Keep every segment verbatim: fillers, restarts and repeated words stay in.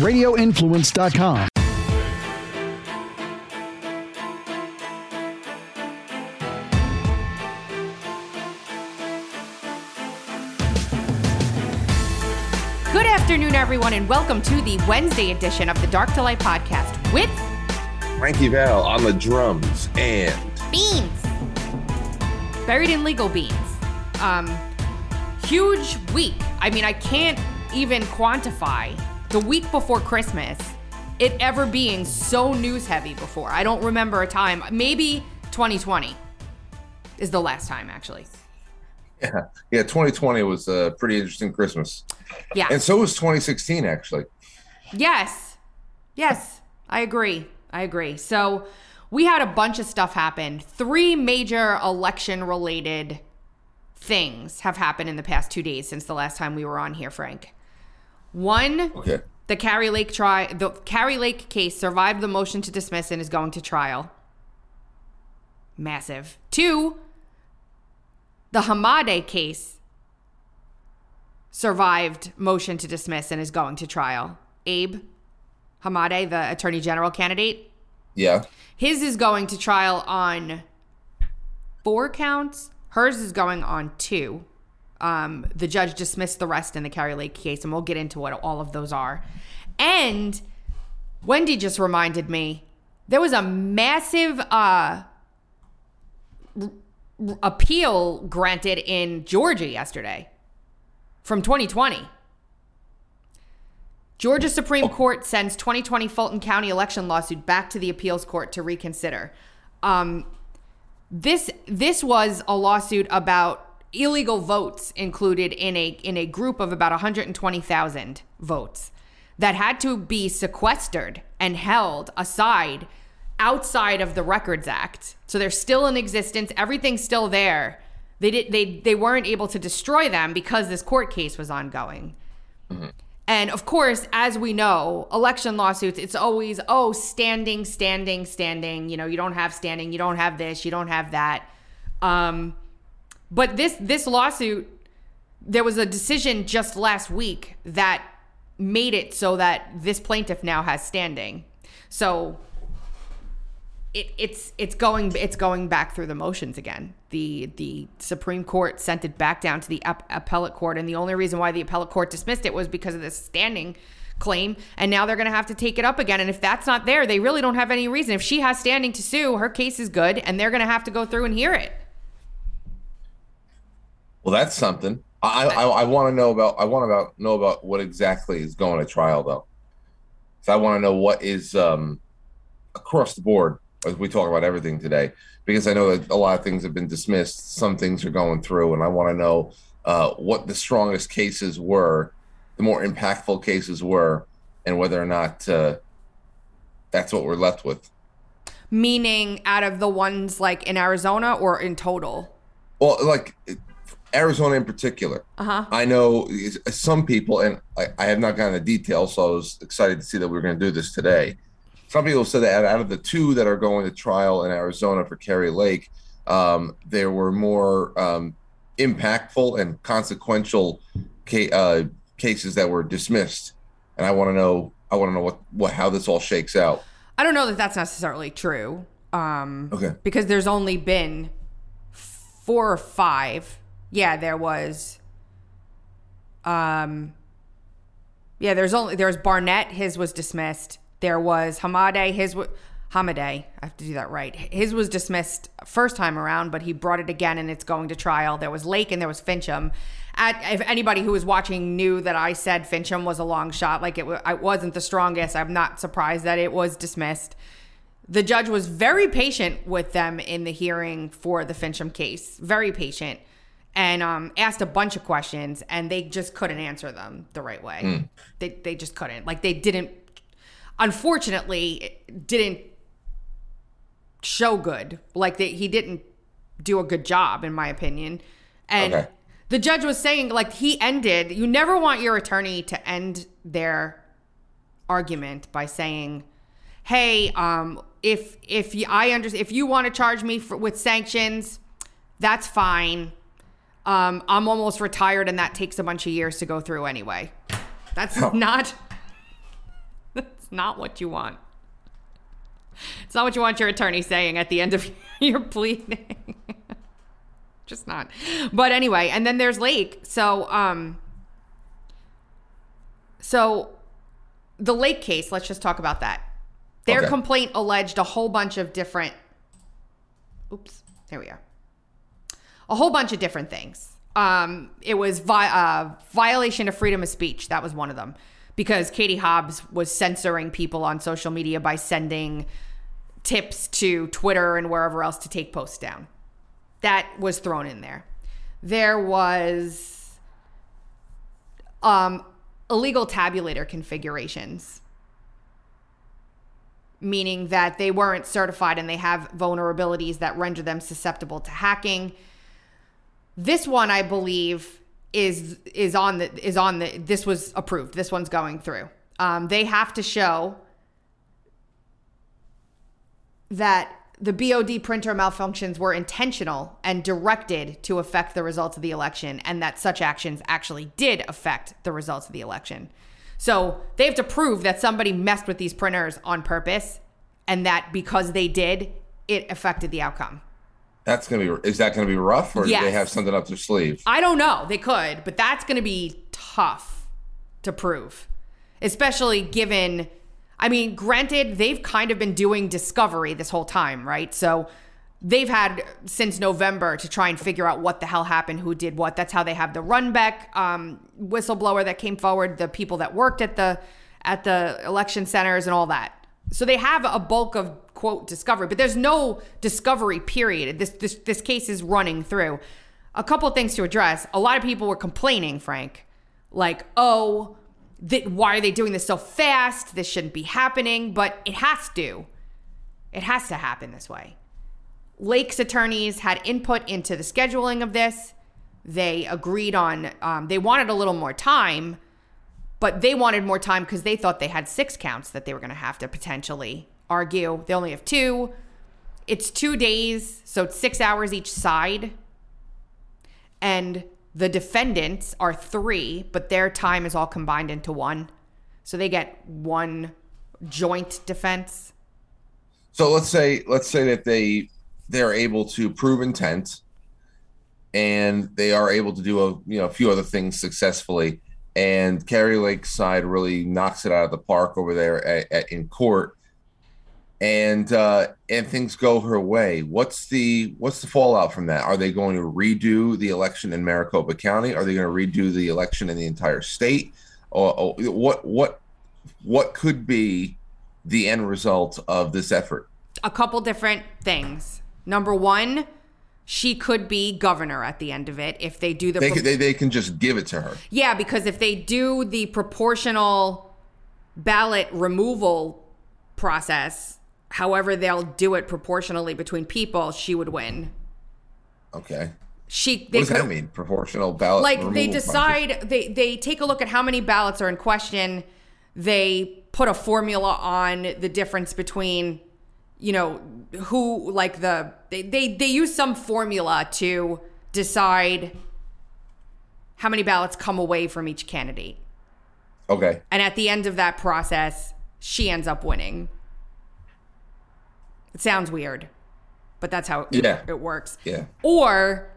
radio influence dot com. Good afternoon, everyone, and welcome to the Wednesday edition of the Dark to Light podcast with Frankie Val on the drums and Beans. Buried in legal beans. Um, huge week. I mean, I can't even quantify the week before Christmas, it ever being so news heavy before. I don't remember a time. Maybe twenty twenty is the last time, actually. Yeah, yeah. twenty twenty was a pretty interesting Christmas. Yeah. And so was twenty sixteen, actually. Yes. Yes, I agree. I agree. So we had a bunch of stuff happen. Three major election-related things have happened in the past two days since the last time we were on here, Frank. One, okay. the Kari Lake tri- the Kari Lake case survived the motion to dismiss and is going to trial. Massive. Two, the Hamadeh case survived motion to dismiss and is going to trial. Abe Hamadeh, the attorney general candidate. Yeah. His is going to trial on four counts. Hers is going on two. Um, the judge dismissed the rest in the Kari Lake case, and we'll get into what all of those are. And Wendy just reminded me there was a massive uh, r- appeal granted in Georgia yesterday from twenty twenty. Georgia Supreme oh. Court sends twenty twenty Fulton County election lawsuit back to the appeals court to reconsider. Um, this this was a lawsuit about illegal votes included in a in a group of about one hundred twenty thousand votes that had to be sequestered and held aside outside of the Records Act. So they're still in existence. Everything's still there. They did they they weren't able to destroy them because this court case was ongoing. Mm-hmm. And of course, as we know, election lawsuits, it's always, oh, standing, standing, standing. You know, you don't have standing. You don't have this. You don't have that. Um, But this this lawsuit, there was a decision just last week that made it so that this plaintiff now has standing. So it, it's it's going it's going back through the motions again. The the Supreme Court sent it back down to the app- appellate court, and the only reason why the appellate court dismissed it was because of this standing claim. And now they're going to have to take it up again. And if that's not there, they really don't have any reason. If she has standing to sue, her case is good, and they're going to have to go through and hear it. Well, that's something. I I, I want to know about. I want to know about what exactly is going to trial, though. So I want to know what is um, across the board as we talk about everything today, because I know that a lot of things have been dismissed. Some things are going through, and I want to know uh, what the strongest cases were, the more impactful cases were, and whether or not uh, that's what we're left with. Meaning, out of the ones like in Arizona or in total? Well, like. It, Arizona in particular. Uh-huh. I know some people, and I, I have not gotten the details, so I was excited to see that we were going to do this today. Some people said that out of the two that are going to trial in Arizona for Kari Lake, um, there were more um, impactful and consequential ca- uh, cases that were dismissed. And I want to know, I want to know what, what how this all shakes out. I don't know that that's necessarily true. Um, okay. Because there's only been four or five. Yeah, there was, um, yeah, there's only, there was Barnett, his was dismissed. There was Hamadeh, his, w- Hamadeh, I have to do that right. His was dismissed first time around, but he brought it again and it's going to trial. There was Lake and there was Fincham. At, if anybody who was watching knew that I said Fincham was a long shot, like it, w- it wasn't the strongest. I'm not surprised that it was dismissed. The judge was very patient with them in the hearing for the Fincham case, very patient. And um, asked a bunch of questions, and they just couldn't answer them the right way. Mm. They they just couldn't. Like, they didn't, unfortunately, didn't show good. Like, they, he didn't do a good job, in my opinion. And okay. The judge was saying, like, he ended, you never want your attorney to end their argument by saying, hey, um, if, if, you, I under, if you want to charge me for, with sanctions, that's fine. Um, I'm almost retired, and that takes a bunch of years to go through anyway. That's oh. not It's not what you want. It's not what you want your attorney saying at the end of your pleading. Just not. But anyway, and then there's Lake. So, um, so the Lake case, let's just talk about that. Their okay. complaint alleged a whole bunch of different, oops, there we are. A whole bunch of different things. Um, it was vi- uh, violation of freedom of speech. That was one of them. Because Katie Hobbs was censoring people on social media by sending tips to Twitter and wherever else to take posts down. That was thrown in there. There was um, illegal tabulator configurations, meaning that they weren't certified and they have vulnerabilities that render them susceptible to hacking. This one, I believe, is is on the is on the this was approved. This one's going through. Um, they have to show that the B O D printer malfunctions were intentional and directed to affect the results of the election, and that such actions actually did affect the results of the election. So they have to prove that somebody messed with these printers on purpose, and that because they did, it affected the outcome. That's gonna be, is that gonna be rough, or yes. do they have something up their sleeve? I don't know, they could, but that's gonna be tough to prove, especially given, I mean, granted, they've kind of been doing discovery this whole time, right? So they've had since November to try and figure out what the hell happened, who did what. That's how they have the Runbeck um, whistleblower that came forward, the people that worked at the at the election centers and all that. So they have a bulk of, quote, discovery, but there's no discovery period. This this this case is running through. A couple of things to address. A lot of people were complaining, Frank, like, oh, that why are they doing this so fast? This shouldn't be happening, but it has to. It has to happen this way. Lake's attorneys had input into the scheduling of this. They agreed on, um, they wanted a little more time, but they wanted more time because they thought they had six counts that they were going to have to potentially argue. They only have two. It's two days, so it's six hours each side. And the defendants are three, but their time is all combined into one. So they get one joint defense. So let's say let's say that they they're able to prove intent, and they are able to do a you know a few other things successfully, and Kari Lake's side really knocks it out of the park over there at, at, in court, and uh, and things go her way. What's the what's the fallout from that? Are they going to redo the election in Maricopa County? Are they going to redo the election in the entire state? Or, or what what what could be the end result of this effort? A couple different things. Number one, she could be governor at the end of it if they do the. They, pro- they they can just give it to her. Yeah, because if they do the proportional ballot removal process, however they'll do it proportionally between people, she would win. Okay. She. They what does could, that mean? Proportional ballot. Like removal they decide, process. they they take a look at how many ballots are in question. They put a formula on the difference between, you know, who like the they, they they use some formula to decide how many ballots come away from each candidate. Okay. And at the end of that process, she ends up winning. It sounds weird, but that's how it, yeah. it works. Yeah. Or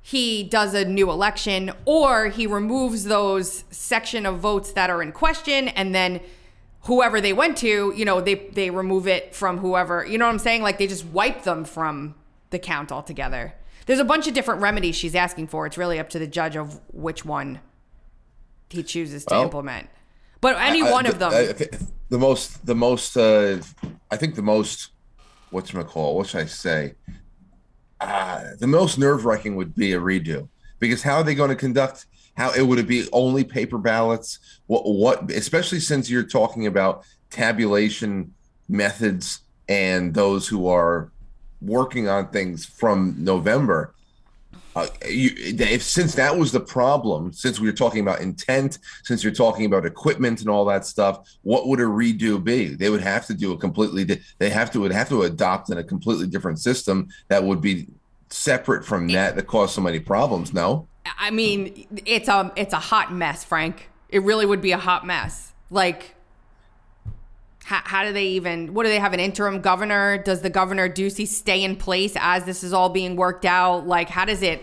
he does a new election, or he removes those section of votes that are in question, and then whoever they went to, you know, they, they remove it from whoever, you know what I'm saying? Like they just wipe them from the count altogether. There's a bunch of different remedies she's asking for. It's really up to the judge of which one he chooses to well, implement. But any I, one I, of them. I, I, the most, the most, uh, I think the most, whatchamacallit, what should I say? Uh, the most nerve wracking would be a redo, because how are they going to conduct How it would it be only paper ballots? What, what, especially since you're talking about tabulation methods and those who are working on things from November. Uh, you, if since that was the problem, since we were talking about intent, since you're talking about equipment and all that stuff, what would a redo be? They would have to do a completely. Di- they have to would have to adopt in a completely different system that would be separate from that that caused so many problems. No. I mean, it's a, it's a hot mess, Frank. It really would be a hot mess. Like, How, how do they even, what do they have, an interim governor? Does the governor Ducey stay in place as this is all being worked out? Like, how does it,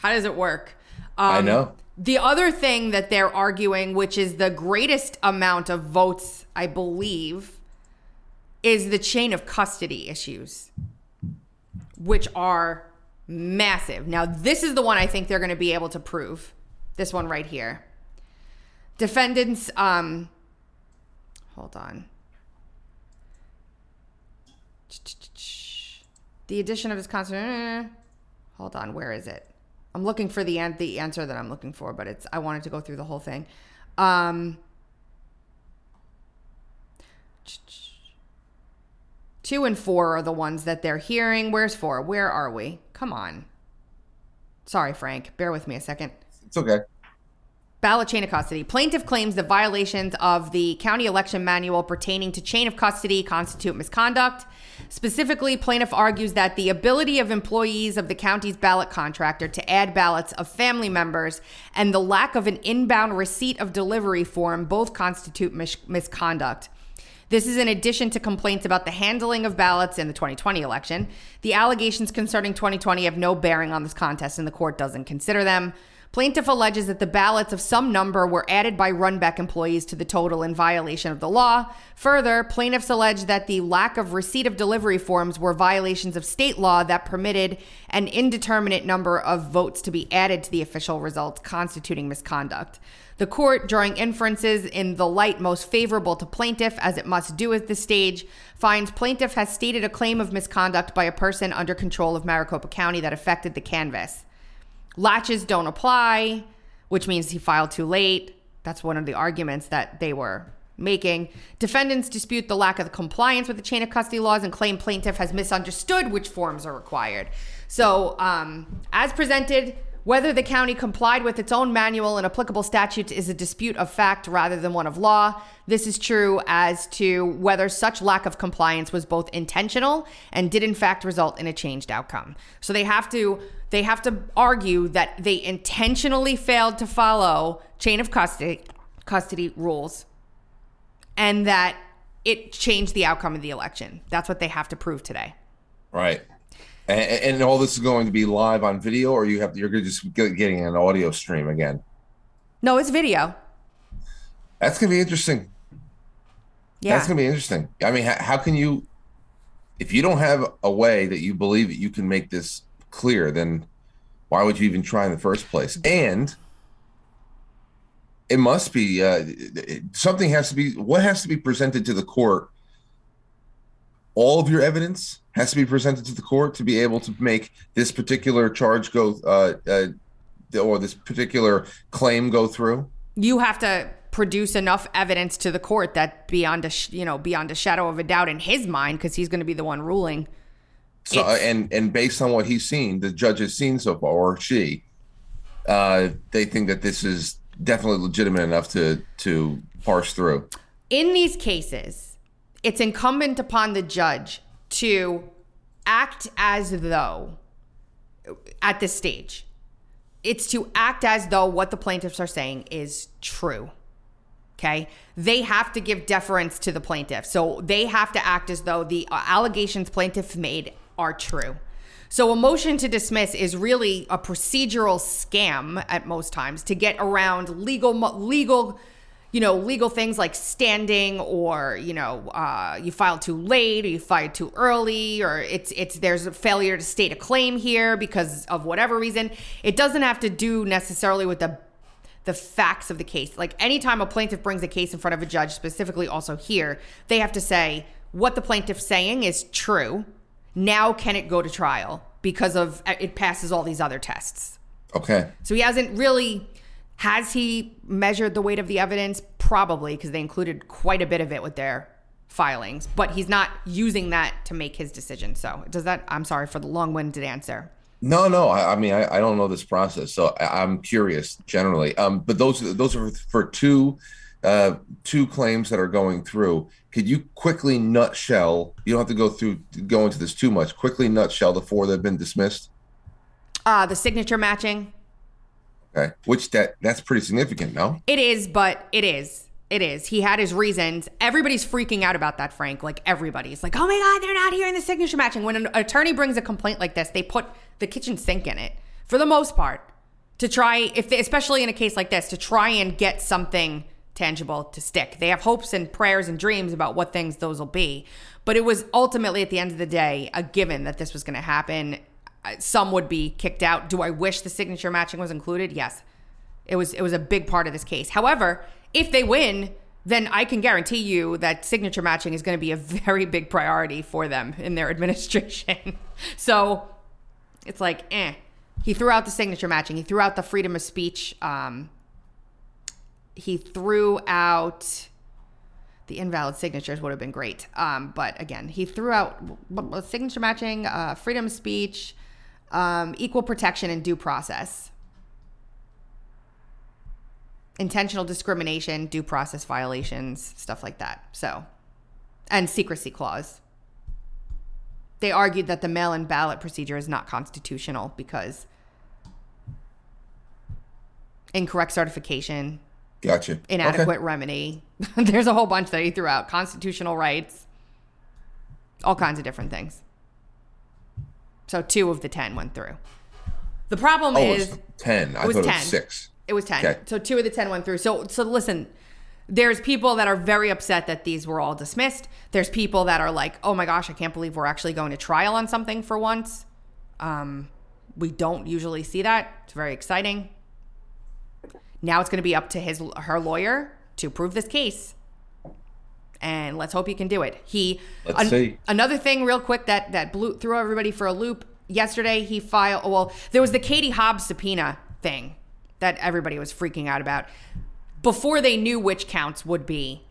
how does it work? Um, I know. The other thing that they're arguing, which is the greatest amount of votes, I believe, is the chain of custody issues, which are massive. Now, this is the one I think they're going to be able to prove. This one right here. Defendants, um, hold on. The addition of his constant, hold on, where is it? I'm looking for the an- the answer that I'm looking for, but it's I wanted to go through the whole thing. Um, two and four are the ones that they're hearing. Where's four? Where are we? Come on. Sorry, Frank. Bear with me a second. It's okay. Ballot chain of custody. Plaintiff claims the violations of the county election manual pertaining to chain of custody constitute misconduct. Specifically, plaintiff argues that the ability of employees of the county's ballot contractor to add ballots of family members and the lack of an inbound receipt of delivery form both constitute mis- misconduct. This is in addition to complaints about the handling of ballots in the twenty twenty election. The allegations concerning twenty twenty have no bearing on this contest, and the court doesn't consider them. Plaintiff alleges that the ballots of some number were added by Runbeck employees to the total in violation of the law. Further, plaintiffs allege that the lack of receipt of delivery forms were violations of state law that permitted an indeterminate number of votes to be added to the official results, constituting misconduct. The court, drawing inferences in the light most favorable to plaintiff, as it must do at this stage, finds plaintiff has stated a claim of misconduct by a person under control of Maricopa County that affected the canvass. Latches don't apply, which means he filed too late. That's one of the arguments that they were making. Defendants dispute the lack of the compliance with the chain of custody laws and claim plaintiff has misunderstood which forms are required. So, um, as presented, whether the county complied with its own manual and applicable statutes is a dispute of fact rather than one of law. This is true as to whether such lack of compliance was both intentional and did in fact result in a changed outcome. So they have to they have to argue that they intentionally failed to follow chain of custody custody rules and that it changed the outcome of the election. That's what they have to prove today. Right. And all this is going to be live on video, or you have you're just getting an audio stream again? No, it's video. That's gonna be interesting. Yeah, that's gonna be interesting. I mean, how, how can you, if you don't have a way that you believe that you can make this clear, then why would you even try in the first place? And it must be uh, something has to be what has to be presented to the court. All of your evidence has to be presented to the court to be able to make this particular charge go uh, uh, or this particular claim go through. You have to produce enough evidence to the court that beyond a, you know, beyond a shadow of a doubt in his mind, because he's going to be the one ruling. So uh, and and based on what he's seen, the judge has seen so far, or she, uh, they think that this is definitely legitimate enough to to parse through. In these cases, it's incumbent upon the judge to act as though, at this stage, it's to act as though what the plaintiffs are saying is true, okay? They have to give deference to the plaintiff. So they have to act as though the allegations plaintiff made are true. So a motion to dismiss is really a procedural scam at most times to get around legal legal. You know, legal things like standing, or, you know, uh, you filed too late, or you filed too early, or it's it's there's a failure to state a claim here because of whatever reason. It doesn't have to do necessarily with the the facts of the case. Like, anytime a plaintiff brings a case in front of a judge, specifically also here, they have to say what the plaintiff's saying is true. Now, can it go to trial because of it passes all these other tests? Okay. So he hasn't really. Has he measured the weight of the evidence? Probably, because they included quite a bit of it with their filings, but he's not using that to make his decision. So does that, I'm sorry for the long-winded answer. No, no, I, I mean, I, I don't know this process, so I, I'm curious generally. Um, but those those are for two, uh, two claims that are going through. Could you quickly nutshell, you don't have to go through, go into this too much, quickly nutshell the four that have been dismissed? Uh, the signature matching. Okay. Which that that's pretty significant, no? It is, but it is. It is. He had his reasons. Everybody's freaking out about that, Frank. Like, everybody's like, oh my God, they're not hearing the signature matching. When an attorney brings a complaint like this, they put the kitchen sink in it for the most part to try, if they, especially in a case like this, to try and get something tangible to stick. They have hopes and prayers and dreams about what things those will be. But it was ultimately, at the end of the day, a given that this was going to happen. Some would be kicked out. Do I wish the signature matching was included? Yes. It was, it was a big part of this case. However, if they win, then I can guarantee you that signature matching is going to be a very big priority for them in their administration. So it's like, eh. He threw out the signature matching. He threw out the freedom of speech. Um, he threw out the invalid signatures, would have been great. Um, but again, he threw out signature matching, uh, freedom of speech, um, equal protection and due process. Intentional discrimination, due process violations, stuff like that. So, and secrecy clause. They argued that the mail-in ballot procedure is not constitutional because incorrect certification. Gotcha. Inadequate okay. remedy. There's a whole bunch that he threw out. Constitutional rights. All kinds of different things. So two of the ten went through. The problem oh, is... It's ten. I it was thought ten. It was six. It was ten. Okay. So two of the ten went through. So so listen, there's people that are very upset that these were all dismissed. There's people that are like, oh my gosh, I can't believe we're actually going to trial on something for once. Um, we don't usually see that. It's very exciting. Now it's going to be up to his her lawyer to prove this case. And let's hope he can do it. He Let's an, see. Another thing real quick that, that blew, threw everybody for a loop. Yesterday he filed, well, there was the Katie Hobbs subpoena thing that everybody was freaking out about before they knew which counts would be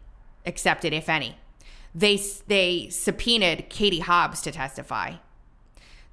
accepted, if any. They they subpoenaed Katie Hobbs to testify.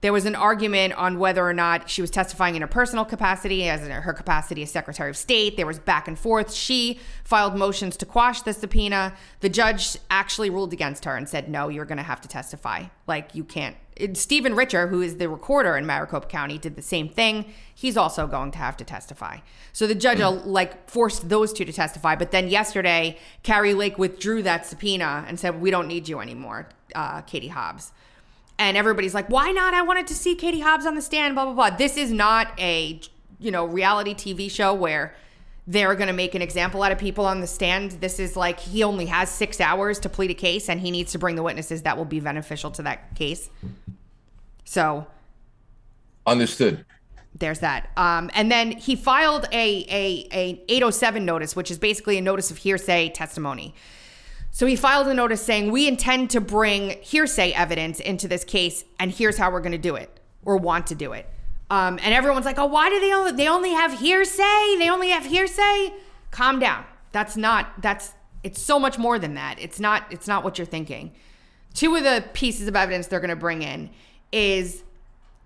There was an argument on whether or not she was testifying in her personal capacity, as in her capacity as Secretary of State. There was back and forth. She filed motions to quash the subpoena. The judge actually ruled against her and said, no, you're going to have to testify. Like, you can't. Stephen Richer, who is the recorder in Maricopa County, did the same thing. He's also going to have to testify. So the judge mm. like forced those two to testify. But then yesterday, Kari Lake withdrew that subpoena and said, we don't need you anymore, uh, Katie Hobbs. And everybody's like, why not? I wanted to see Katie Hobbs on the stand, blah, blah, blah. This is not a, you know, reality T V show where they're going to make an example out of people on the stand. This is like, he only has six hours to plead a case and he needs to bring the witnesses that will be beneficial to that case. So. Understood. There's that. Um, and then he filed a, a, a eight oh seven notice, which is basically a notice of hearsay testimony. So he filed a notice saying, we intend to bring hearsay evidence into this case and here's how we're going to do it or want to do it. Um, and everyone's like, oh, why do they only, they only have hearsay? They only have hearsay? Calm down. That's not, that's, it's so much more than that. It's not, it's not what you're thinking. Two of the pieces of evidence they're going to bring in is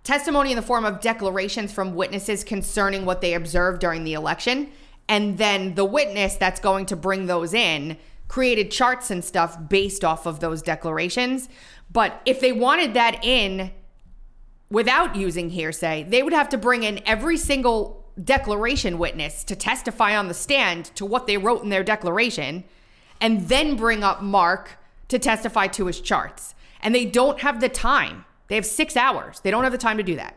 testimony in the form of declarations from witnesses concerning what they observed during the election. And then the witness that's going to bring those in created charts and stuff based off of those declarations. But if they wanted that in without using hearsay, they would have to bring in every single declaration witness to testify on the stand to what they wrote in their declaration, and then bring up Mark to testify to his charts. And they don't have the time. They have six hours. They don't have the time to do that.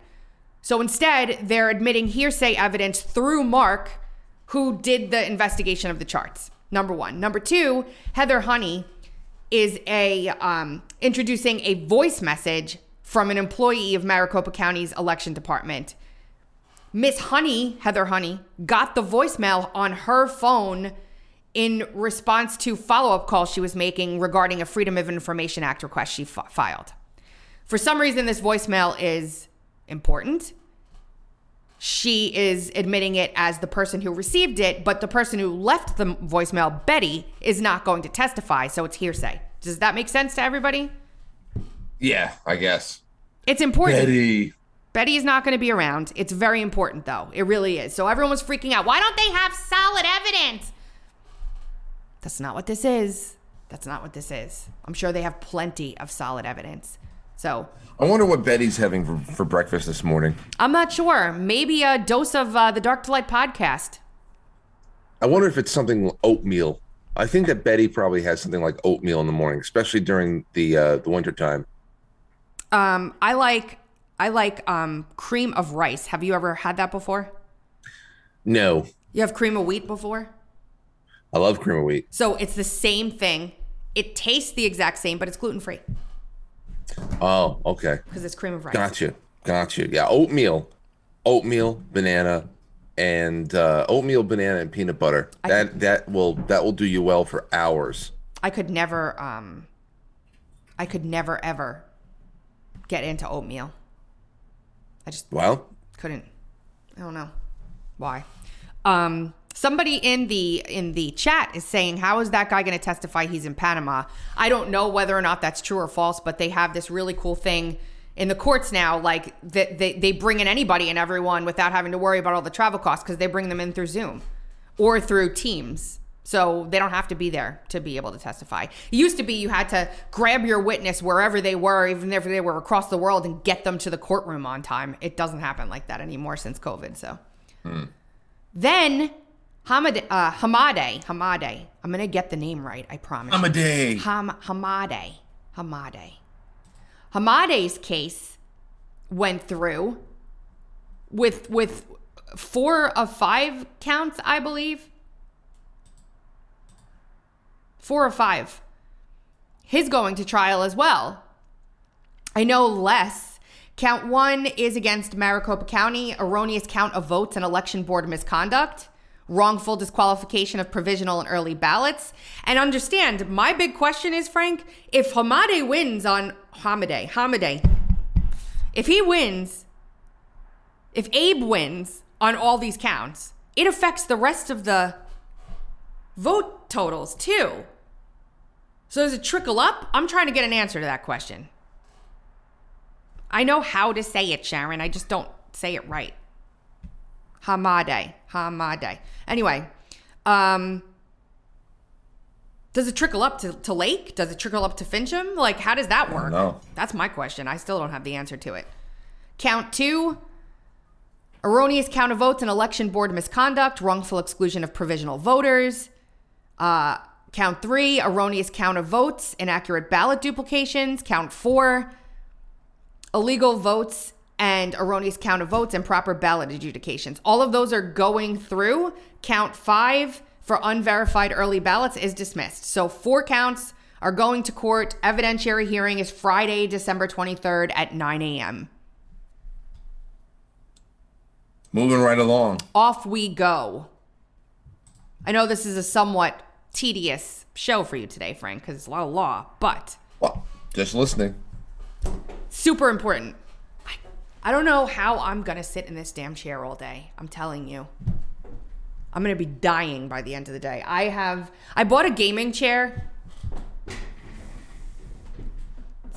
So instead, they're admitting hearsay evidence through Mark, who did the investigation of the charts. Number one. Number two, Heather Honey is a um, introducing a voice message from an employee of Maricopa County's election department. Miss Honey, Heather Honey, got the voicemail on her phone in response to follow-up calls she was making regarding a Freedom of Information Act request she f- filed. For some reason, this voicemail is important. She is admitting it as the person who received it, but the person who left the voicemail, Betty, is not going to testify, so it's hearsay. Does that make sense to everybody? Yeah, I guess. It's important. Betty. Betty is not going to be around. It's very important, though. It really is. So everyone was freaking out. Why don't they have solid evidence? That's not what this is. That's not what this is. I'm sure they have plenty of solid evidence. So I wonder what Betty's having for, for breakfast this morning. I'm not sure. Maybe a dose of uh, the Dark to Light podcast. I wonder if it's something oatmeal. I think that Betty probably has something like oatmeal in the morning, especially during the uh, the winter time. Um, I like I like um, cream of rice. Have you ever had that before? No. You have cream of wheat before? I love cream of wheat. So it's the same thing. It tastes the exact same, but it's gluten free. Oh, okay. Because it's cream of rice. Gotcha, gotcha. Yeah, oatmeal, oatmeal, banana. And uh, oatmeal, banana, and peanut butter. I that could, that will that will do you well for hours. I could never, um, I could never ever get into oatmeal. I just well couldn't. I don't know why. Um, somebody in the in the chat is saying, "How is that guy going to testify? He's in Panama." I don't know whether or not that's true or false, but they have this really cool thing in the courts now, like they, they, they bring in anybody and everyone without having to worry about all the travel costs because they bring them in through Zoom or through Teams. So they don't have to be there to be able to testify. It used to be you had to grab your witness wherever they were, even if they were across the world, and get them to the courtroom on time. It doesn't happen like that anymore since COVID. So hmm. then Hamadeh, uh, Hamadeh, Hamadeh, I'm going to get the name right, I promise. Hamadeh. Ham, Hamadeh, Hamadeh. Hamadeh's case went through with with four of five counts, I believe. Four of five. His going to trial as well. I know less. Count one is against Maricopa County, erroneous count of votes and election board misconduct, wrongful disqualification of provisional and early ballots. And understand, my big question is, Frank, if Hamadeh wins on Hamadeh, Hamadeh, if he wins, if Abe wins on all these counts, it affects the rest of the vote totals too. So does it trickle up? I'm trying to get an answer to that question. I know how to say it, Sharon. I just don't say it right. Hamadeh, Hamadeh. Anyway, um, does it trickle up to, to Lake? Does it trickle up to Fincham? Like, how does that work? No, that's my question. I still don't have the answer to it. Count two, erroneous count of votes and election board misconduct, wrongful exclusion of provisional voters. Uh, count three, erroneous count of votes, inaccurate ballot duplications. Count four, illegal votes and erroneous count of votes and improper ballot adjudications. All of those are going through. Count five, for unverified early ballots, is dismissed. So four counts are going to court. Evidentiary hearing is Friday, December twenty-third at nine a.m. Moving right along. Off we go. I know this is a somewhat tedious show for you today, Frank, because it's a lot of law, but... Well, just listening. Super important. I, I don't know how I'm going to sit in this damn chair all day. I'm telling you. I'm going to be dying by the end of the day. I have, I bought a gaming chair.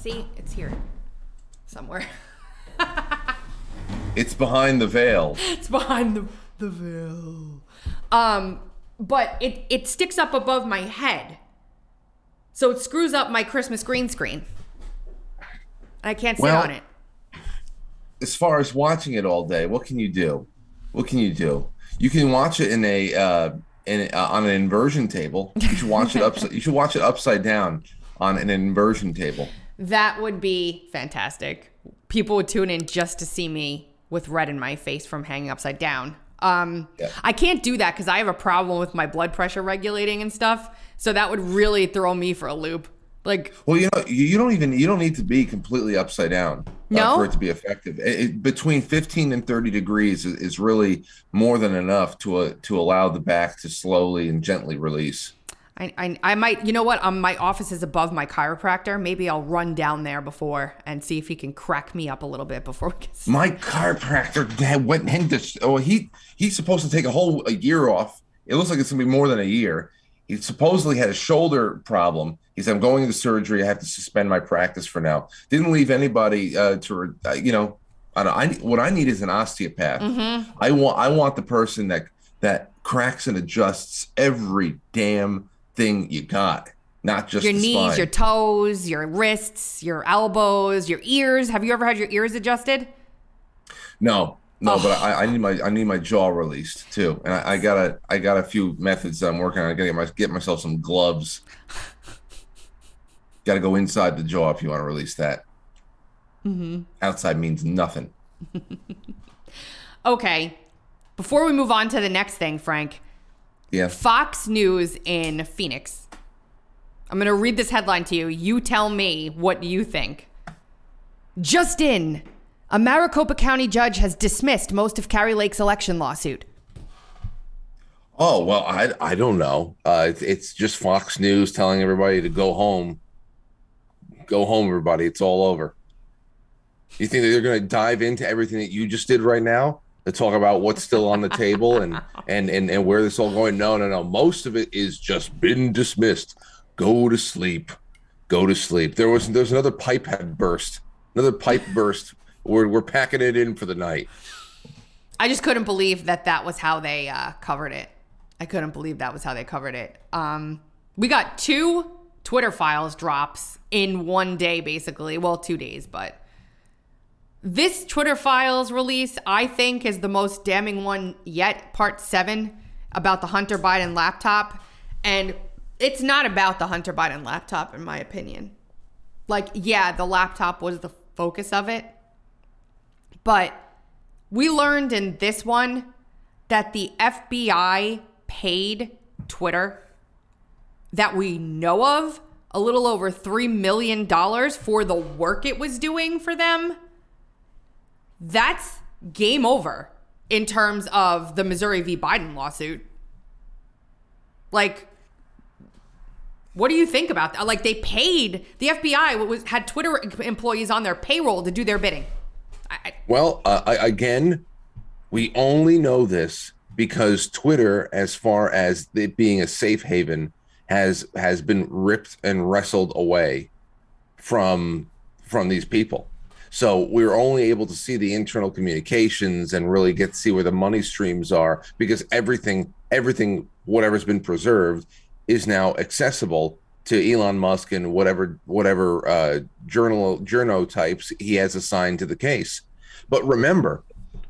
See, it's here somewhere. It's behind the veil. It's behind the, the veil. Um, but it, it sticks up above my head. So it screws up my Christmas green screen. And I can't sit well, on it. As far as watching it all day, what can you do? What can you do? You can watch it in a uh, in uh, on an inversion table. You should watch it upside. You should watch it upside down on an inversion table. That would be fantastic. People would tune in just to see me with red in my face from hanging upside down. Um, yeah. I can't do that because I have a problem with my blood pressure regulating and stuff. So that would really throw me for a loop. Like, well, you know, you don't even you don't need to be completely upside down no? uh, for it to be effective. It, it, between fifteen and thirty degrees is, is really more than enough to uh, to allow the back to slowly and gently release. I I, I might, you know what? Um, my office is above my chiropractor. Maybe I'll run down there before and see if he can crack me up a little bit before we get started. My chiropractor went into oh he he's supposed to take a whole a year off. It looks like it's gonna be more than a year. He supposedly had a shoulder problem. He said, I'm going into surgery. I have to suspend my practice for now. Didn't leave anybody uh, to, uh, you know, I, don't, I what I need is an osteopath. Mm-hmm. I want I want the person that that cracks and adjusts every damn thing you got, not just your knees, spine. Your toes, your wrists, your elbows, your ears. Have you ever had your ears adjusted? No. No, oh. but I, I need my I need my jaw released too, and I, I got a I got a few methods that I'm working on. I gotta get, my, get myself some gloves. Got to go inside the jaw if you want to release that. Mm-hmm. Outside means nothing. Okay, before we move on to the next thing, Frank. Yeah. Fox News in Phoenix. I'm gonna read this headline to you. You tell me what you think. Just in. A Maricopa County judge has dismissed most of Kari Lake's election lawsuit. Oh, well, I I don't know. Uh, it's, it's just Fox News telling everybody to go home. Go home, everybody. It's all over. You think that they're going to dive into everything that you just did right now to talk about what's still on the table and, and, and, and where this all going? No, no, no. Most of it is just been dismissed. Go to sleep. Go to sleep. There was, there was another pipe had burst. Another pipe burst. We're we're packing it in for the night. I just couldn't believe that that was how they uh, covered it. I couldn't believe that was how they covered it. Um, we got two Twitter files drops in one day, basically. Well, two days, but this Twitter files release, I think, is the most damning one yet. Part seven about the Hunter Biden laptop. And it's not about the Hunter Biden laptop, in my opinion. Like, yeah, the laptop was the focus of it. But we learned in this one that the F B I paid Twitter, that we know of, a little over three million dollars for the work it was doing for them. That's game over in terms of the Missouri v. Biden lawsuit. Like, what do you think about that? Like, they paid, the F B I was, had Twitter employees on their payroll to do their bidding. I, well, uh, I, again, we only know this because Twitter, as far as it being a safe haven, has has been ripped and wrestled away from from these people. So we were only able to see the internal communications and really get to see where the money streams are, because everything, everything, whatever's been preserved is now accessible to Elon Musk and whatever whatever uh, journal journo types he has assigned to the case. But remember,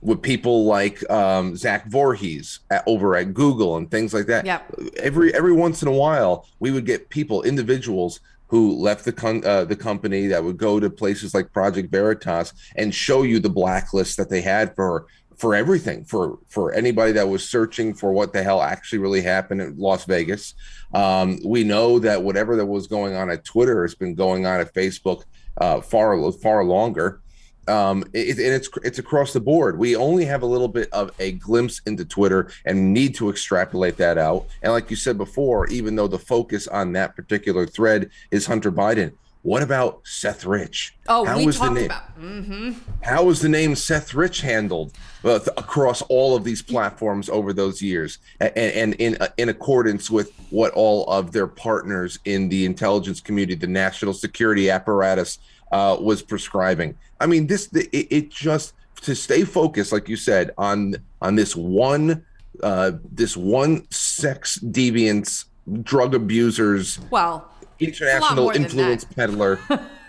with people like um, Zach Voorhees at, over at Google and things like that, yep. every every once in a while, we would get people, individuals who left the con- uh, the company that would go to places like Project Veritas and show you the blacklist that they had for for everything, for for anybody that was searching for what the hell actually really happened in Las Vegas. Um, we know that whatever that was going on at Twitter has been going on at Facebook uh, far, far longer. Um, it, and it's it's across the board. We only have a little bit of a glimpse into Twitter and need to extrapolate that out. And like you said before, even though the focus on that particular thread is Hunter Biden, what about Seth Rich? Oh, how we was talked the name, about. Mm-hmm. How was the name Seth Rich handled uh, th- across all of these platforms over those years, and, and in uh, in accordance with what all of their partners in the intelligence community, the national security apparatus, uh, was prescribing? I mean, this the, it, it just to stay focused, like you said, on on this one uh, this one sex deviance, drug abusers. Well. International influence peddler,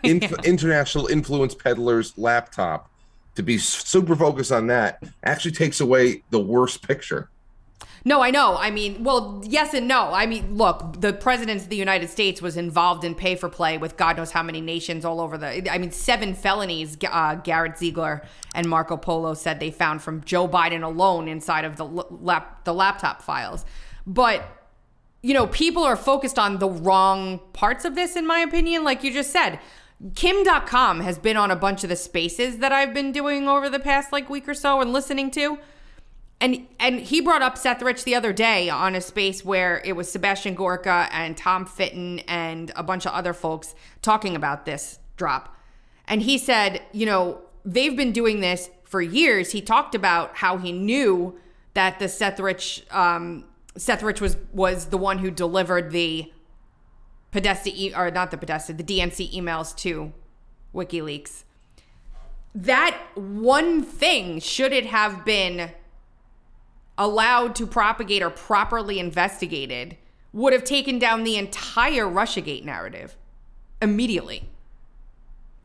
in, yeah. international influence peddler's laptop. To be super focused on that actually takes away the worst picture. No, I know. I mean, well, yes and no. I mean, look, the president of the United States was involved in pay for play with God knows how many nations all over the. I mean, seven felonies. Uh, Garrett Ziegler and Marco Polo said they found from Joe Biden alone inside of the lap the laptop files, but. You know, people are focused on the wrong parts of this, in my opinion. Like you just said, Kim dot com has been on a bunch of the spaces that I've been doing over the past like week or so and listening to. And and he brought up Seth Rich the other day on a space where it was Sebastian Gorka and Tom Fitton and a bunch of other folks talking about this drop. And he said, you know, they've been doing this for years. He talked about how he knew that the Seth Rich... Um, Seth Rich was was the one who delivered the Podesta, e- or not the Podesta, the D N C emails to WikiLeaks. That one thing, should it have been allowed to propagate or properly investigated, would have taken down the entire Russiagate narrative immediately.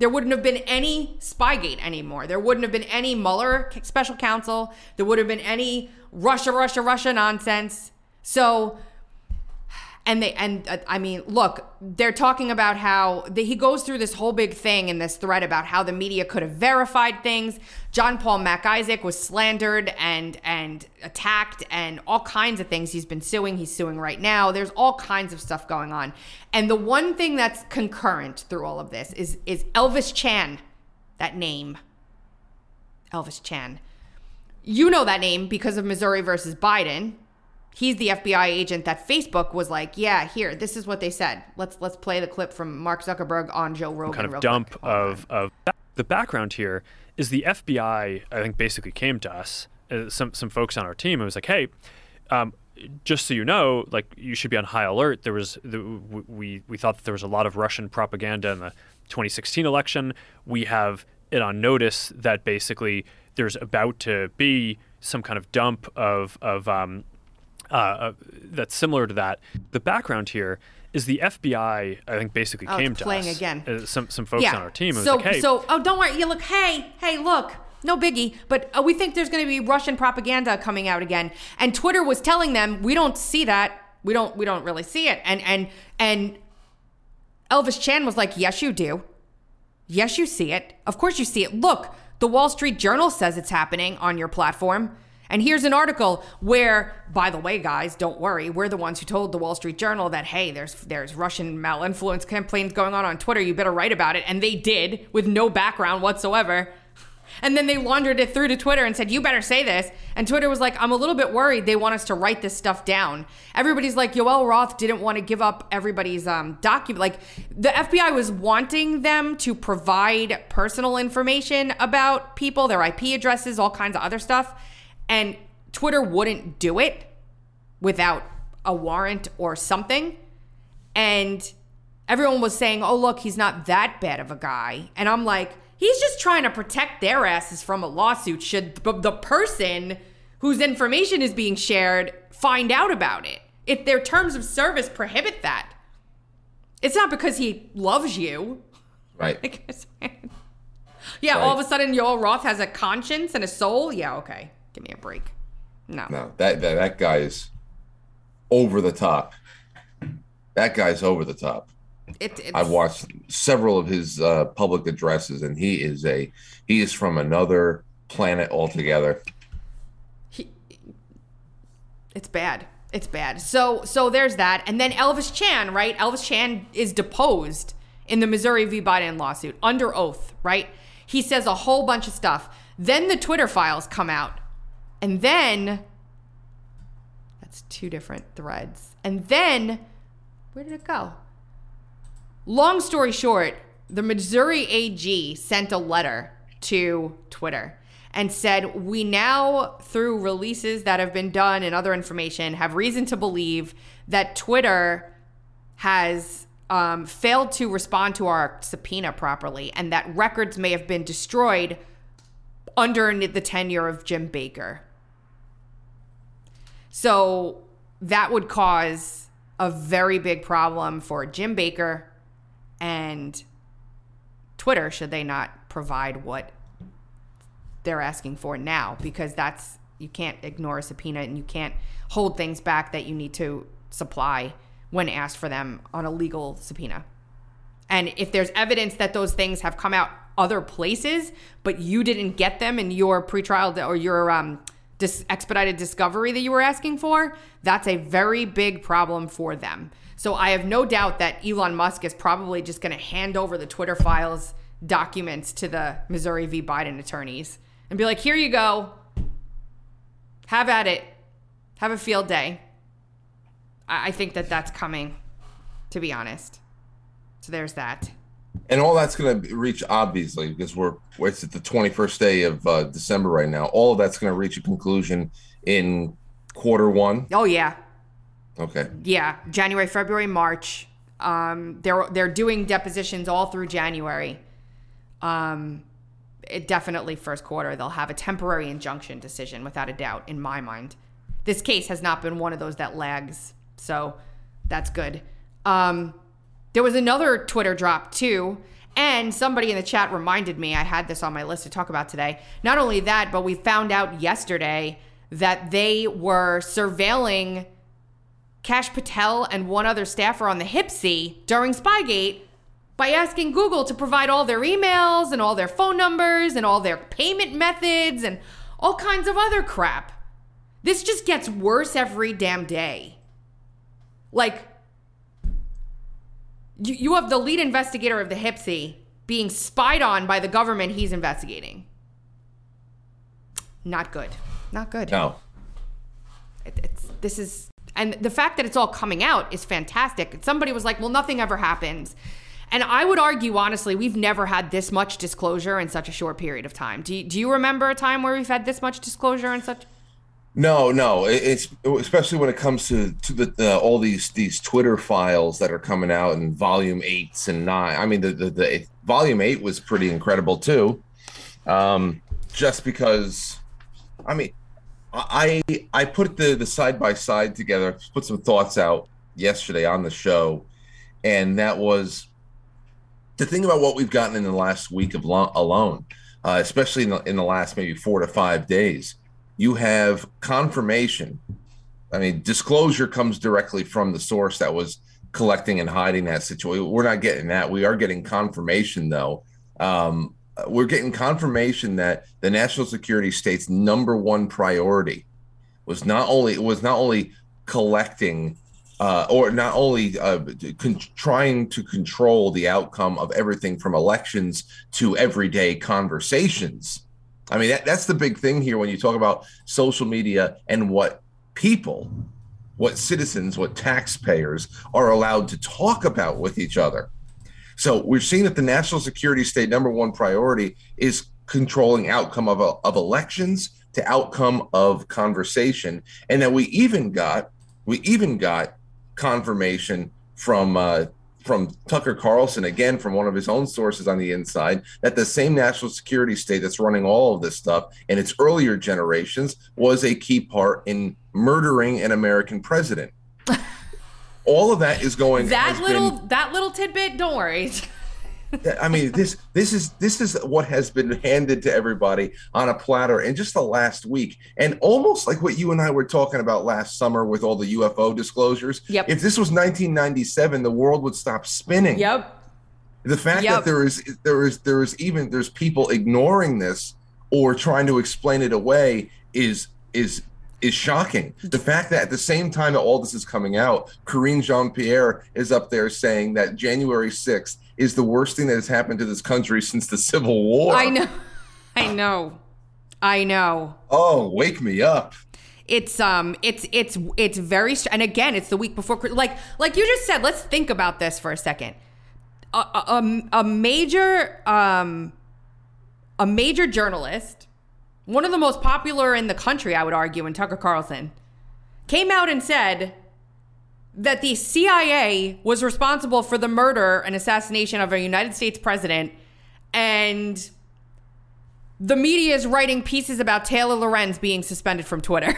There wouldn't have been any Spygate anymore. There wouldn't have been any Mueller special counsel. There would have been any Russia, Russia, Russia nonsense. So, and they, and uh, I mean, look, they're talking about how the, he goes through this whole big thing in this thread about how the media could have verified things. John Paul MacIsaac was slandered and, and attacked and all kinds of things. He's been suing. He's suing right now. There's all kinds of stuff going on. And the one thing that's concurrent through all of this is, is Elvis Chan, that name, Elvis Chan. You know that name because of Missouri versus Biden. He's the F B I agent that Facebook was like, yeah, here, this is what they said. Let's let's play the clip from Mark Zuckerberg on Joe Rogan. Kind of dump of, of the background here is the F B I, I think, basically came to us, uh, some some folks on our team. It was like, hey, um, just so you know, like, you should be on high alert. There was the, we we thought that there was a lot of Russian propaganda in the twenty sixteen election. We have it on notice that basically there's about to be some kind of dump of of um, Uh, that's similar to that. The background here is the F B I, I think, basically oh, came to us. Again. Uh, some some folks yeah. on our team. So, like, hey. so oh, don't worry. You look, hey, hey, look, no biggie. But uh, we think there's going to be Russian propaganda coming out again. And Twitter was telling them, we don't see that. We don't. We don't really see it. And and and Elvis Chan was like, yes, you do. Yes, you see it. Of course, you see it. Look, the Wall Street Journal says it's happening on your platform. And here's an article where, by the way, guys, don't worry. We're the ones who told the Wall Street Journal that, hey, there's there's Russian malinfluence campaigns going on on Twitter. You better write about it. And they did, with no background whatsoever. And then they laundered it through to Twitter and said, you better say this. And Twitter was like, I'm a little bit worried. They want us to write this stuff down. Everybody's like, Yoel Roth didn't want to give up everybody's um, document. Like, the F B I was wanting them to provide personal information about people, their I P addresses, all kinds of other stuff. And Twitter wouldn't do it without a warrant or something. And everyone was saying, oh, look, he's not that bad of a guy. And I'm like, he's just trying to protect their asses from a lawsuit should the person whose information is being shared find out about it. If their terms of service prohibit that. It's not because he loves you. Right. I guess. Yeah, right. All of a sudden, Yoel Roth has a conscience and a soul. Yeah, okay. Give me a break. No. No, that, that that guy is over the top. That guy's over the top. It, it's... I've watched several of his uh, public addresses, and he is a he is from another planet altogether. He, it's bad. It's bad. So so there's that, and then Elvis Chan, right? Elvis Chan is deposed in the Missouri v. Biden lawsuit under oath, right? He says a whole bunch of stuff. Then the Twitter files come out. And then, that's two different threads. And then, where did it go? Long story short, the Missouri A G sent a letter to Twitter and said, we now, through releases that have been done and other information, have reason to believe that Twitter has um, failed to respond to our subpoena properly and that records may have been destroyed under the tenure of Jim Baker. So that would cause a very big problem for Jim Baker and Twitter should they not provide what they're asking for now, because that's, you can't ignore a subpoena and you can't hold things back that you need to supply when asked for them on a legal subpoena. And if there's evidence that those things have come out other places, but you didn't get them in your pretrial or your um, dis- expedited discovery that you were asking for, that's a very big problem for them. So I have no doubt that Elon Musk is probably just going to hand over the Twitter files documents to the Missouri v. Biden attorneys and be like, here you go. Have at it. Have a field day. I, I think that that's coming, to be honest. So there's that. And all that's going to reach, obviously, because we're it's at the twenty-first day of uh, December right now. All of that's going to reach a conclusion in quarter one. Oh yeah. Okay. Yeah, January, February, March. Um, they're they're doing depositions all through January. Um, it definitely first quarter they'll have a temporary injunction decision without a doubt in my mind. This case has not been one of those that lags, so that's good. Um. There was another Twitter drop, too, And somebody in the chat reminded me, I had this on my list to talk about today. Not only that, but we found out yesterday that they were surveilling Kash Patel and one other staffer on the Hipsy during Spygate by asking Google to provide all their emails and all their phone numbers and all their payment methods and all kinds of other crap. This just gets worse every damn day. Like, you, you have the lead investigator of the Hipsy being spied on by the government he's investigating. Not good. Not good. No. It, it's, this is, and the fact that it's all coming out is fantastic. Somebody was like, well, nothing ever happens. And I would argue, honestly, we've never had this much disclosure in such a short period of time. Do you, do you remember a time where we've had this much disclosure in such... No, no, it's especially when it comes to, to the, the all these these Twitter files that are coming out in volume eights and nine. I mean, the, the, the volume eight was pretty incredible, too, um, just because, I mean, I I put the, the side by side together, put some thoughts out yesterday on the show. And that was to think about what we've gotten in the last week of lo- alone, uh, especially in the, in the last maybe four to five days. You have confirmation. I mean, disclosure comes directly from the source that was collecting and hiding that situation. We're not getting that. We are getting confirmation, though. Um, we're getting confirmation that the national security state's number one priority was not only was not only collecting uh, or not only uh, con- trying to control the outcome of everything from elections to everyday conversations. I mean, that, that's the big thing here when you talk about social media and what people, what citizens, what taxpayers are allowed to talk about with each other. So we've seen that the national security state number one priority is controlling outcome of, of elections to outcome of conversation. And that we even got we even got confirmation from uh, from Tucker Carlson, again, from one of his own sources on the inside, that the same national security state that's running all of this stuff in its earlier generations was a key part in murdering an American president. All of that is going... That little been, that little tidbit, don't worry. I mean, this this is this is what has been handed to everybody on a platter in just the last week. And almost like what you and I were talking about last summer with all the U F O disclosures. Yep. If this was nineteen ninety-seven, the world would stop spinning. Yep. The fact yep. that there is there is there is even there's people ignoring this or trying to explain it away is is is shocking. The fact that at the same time that all this is coming out, Karine Jean-Pierre is up there saying that January sixth is the worst thing that has happened to this country since the Civil War. I know. I know. I know. Oh, wake me up. It's um it's it's it's very str- and again, it's the week before, like like you just said, let's think about this for a second. A a, a major um a major journalist, one of the most popular in the country, I would argue, and Tucker Carlson, came out and said that the C I A was responsible for the murder and assassination of a United States president, and the media is writing pieces about Taylor Lorenz being suspended from Twitter.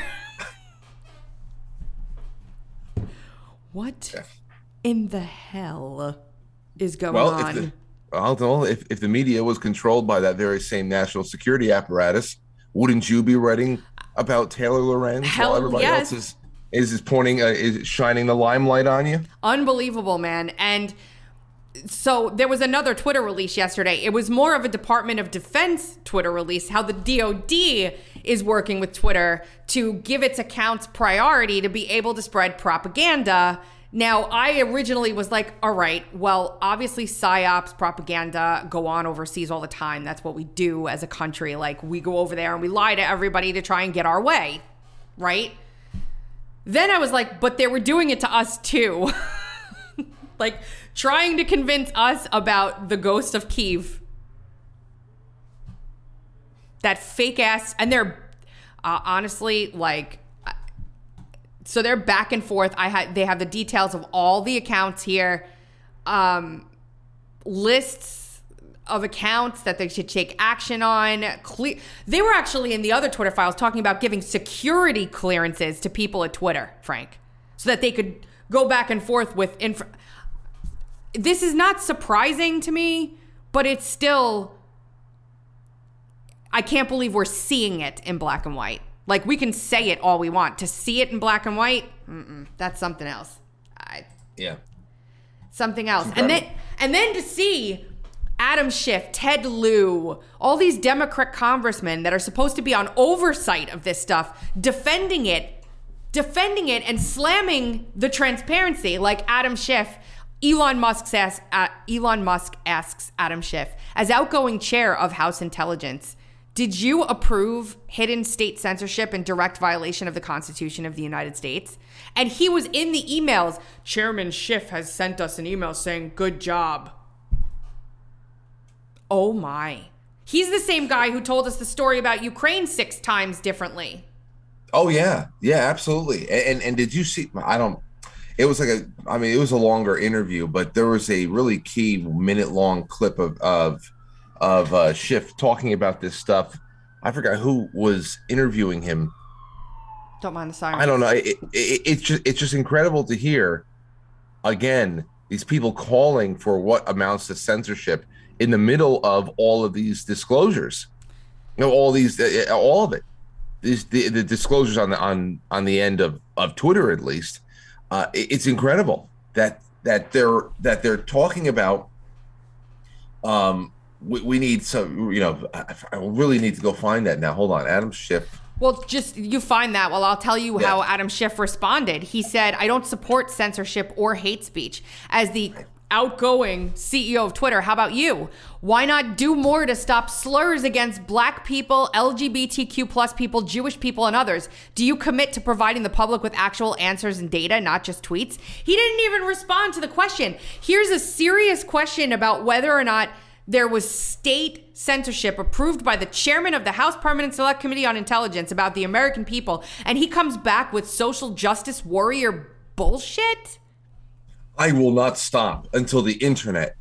What in the hell is going well, on? If the, well, if, if the media was controlled by that very same national security apparatus, wouldn't you be writing about Taylor Lorenz Hell, while everybody yes. else is is, is pointing, uh, is shining the limelight on you? Unbelievable, man. And so there was another Twitter release yesterday. It was more of a Department of Defense Twitter release, how the D O D is working with Twitter to give its accounts priority to be able to spread propaganda. Now, I originally was like, all right, well, obviously PSYOPs, propaganda go on overseas all the time. That's what we do as a country. Like, we go over there and we lie to everybody to try and get our way, right? Then I was like, but they were doing it to us too. Like, trying to convince us about the ghost of Kyiv. That fake ass, and they're uh, honestly like, so they're back and forth. I had they have the details of all the accounts here, um, lists of accounts that they should take action on. Cle- they were actually in the other Twitter files talking about giving security clearances to people at Twitter, Frank, so that they could go back and forth with. Inf- this is not surprising to me, But it's still, I can't believe we're seeing it in black and white. Like, we can say it all we want. To see it in black and white, mm-mm, that's something else. I, yeah. Something else. And then, and then to see Adam Schiff, Ted Lieu, all these Democrat congressmen that are supposed to be on oversight of this stuff, defending it, defending it and slamming the transparency, like Adam Schiff. Elon Musk asks, uh, Elon Musk asks Adam Schiff, as outgoing chair of House Intelligence, did you approve hidden state censorship and direct violation of the Constitution of the United States? And he was in the emails. Chairman Schiff has sent us an email saying, good job. Oh my. He's the same guy who told us the story about Ukraine six times differently. Oh yeah. Yeah, absolutely. And and, and did you see, I don't, it was like a, I mean, it was a longer interview, but there was a really key minute long clip of, of, of uh, Schiff talking about this stuff. I forgot who was interviewing him. Don't mind the silence. I don't know. It, it, it's just it's just incredible to hear, again, these people calling for what amounts to censorship in the middle of all of these disclosures. You know, all these, uh, all of it. These the, the disclosures on the on on the end of, of Twitter, at least. Uh, it, it's incredible that that they're that they're talking about. Um. We, we need some, you know, I, I really need to go find that now. Hold on, Adam Schiff. Well, just you find that. Well, I'll tell you yeah. how Adam Schiff responded. He said, I don't support censorship or hate speech. As the outgoing C E O of Twitter, how about you? Why not do more to stop slurs against black people, L G B T Q plus people, Jewish people, and others? Do you commit to providing the public with actual answers and data, not just tweets? He didn't even respond to the question. Here's a serious question about whether or not there was state censorship approved by the chairman of the House Permanent Select Committee on Intelligence about the American people, and he comes back with social justice warrior bullshit? I will not stop until the internet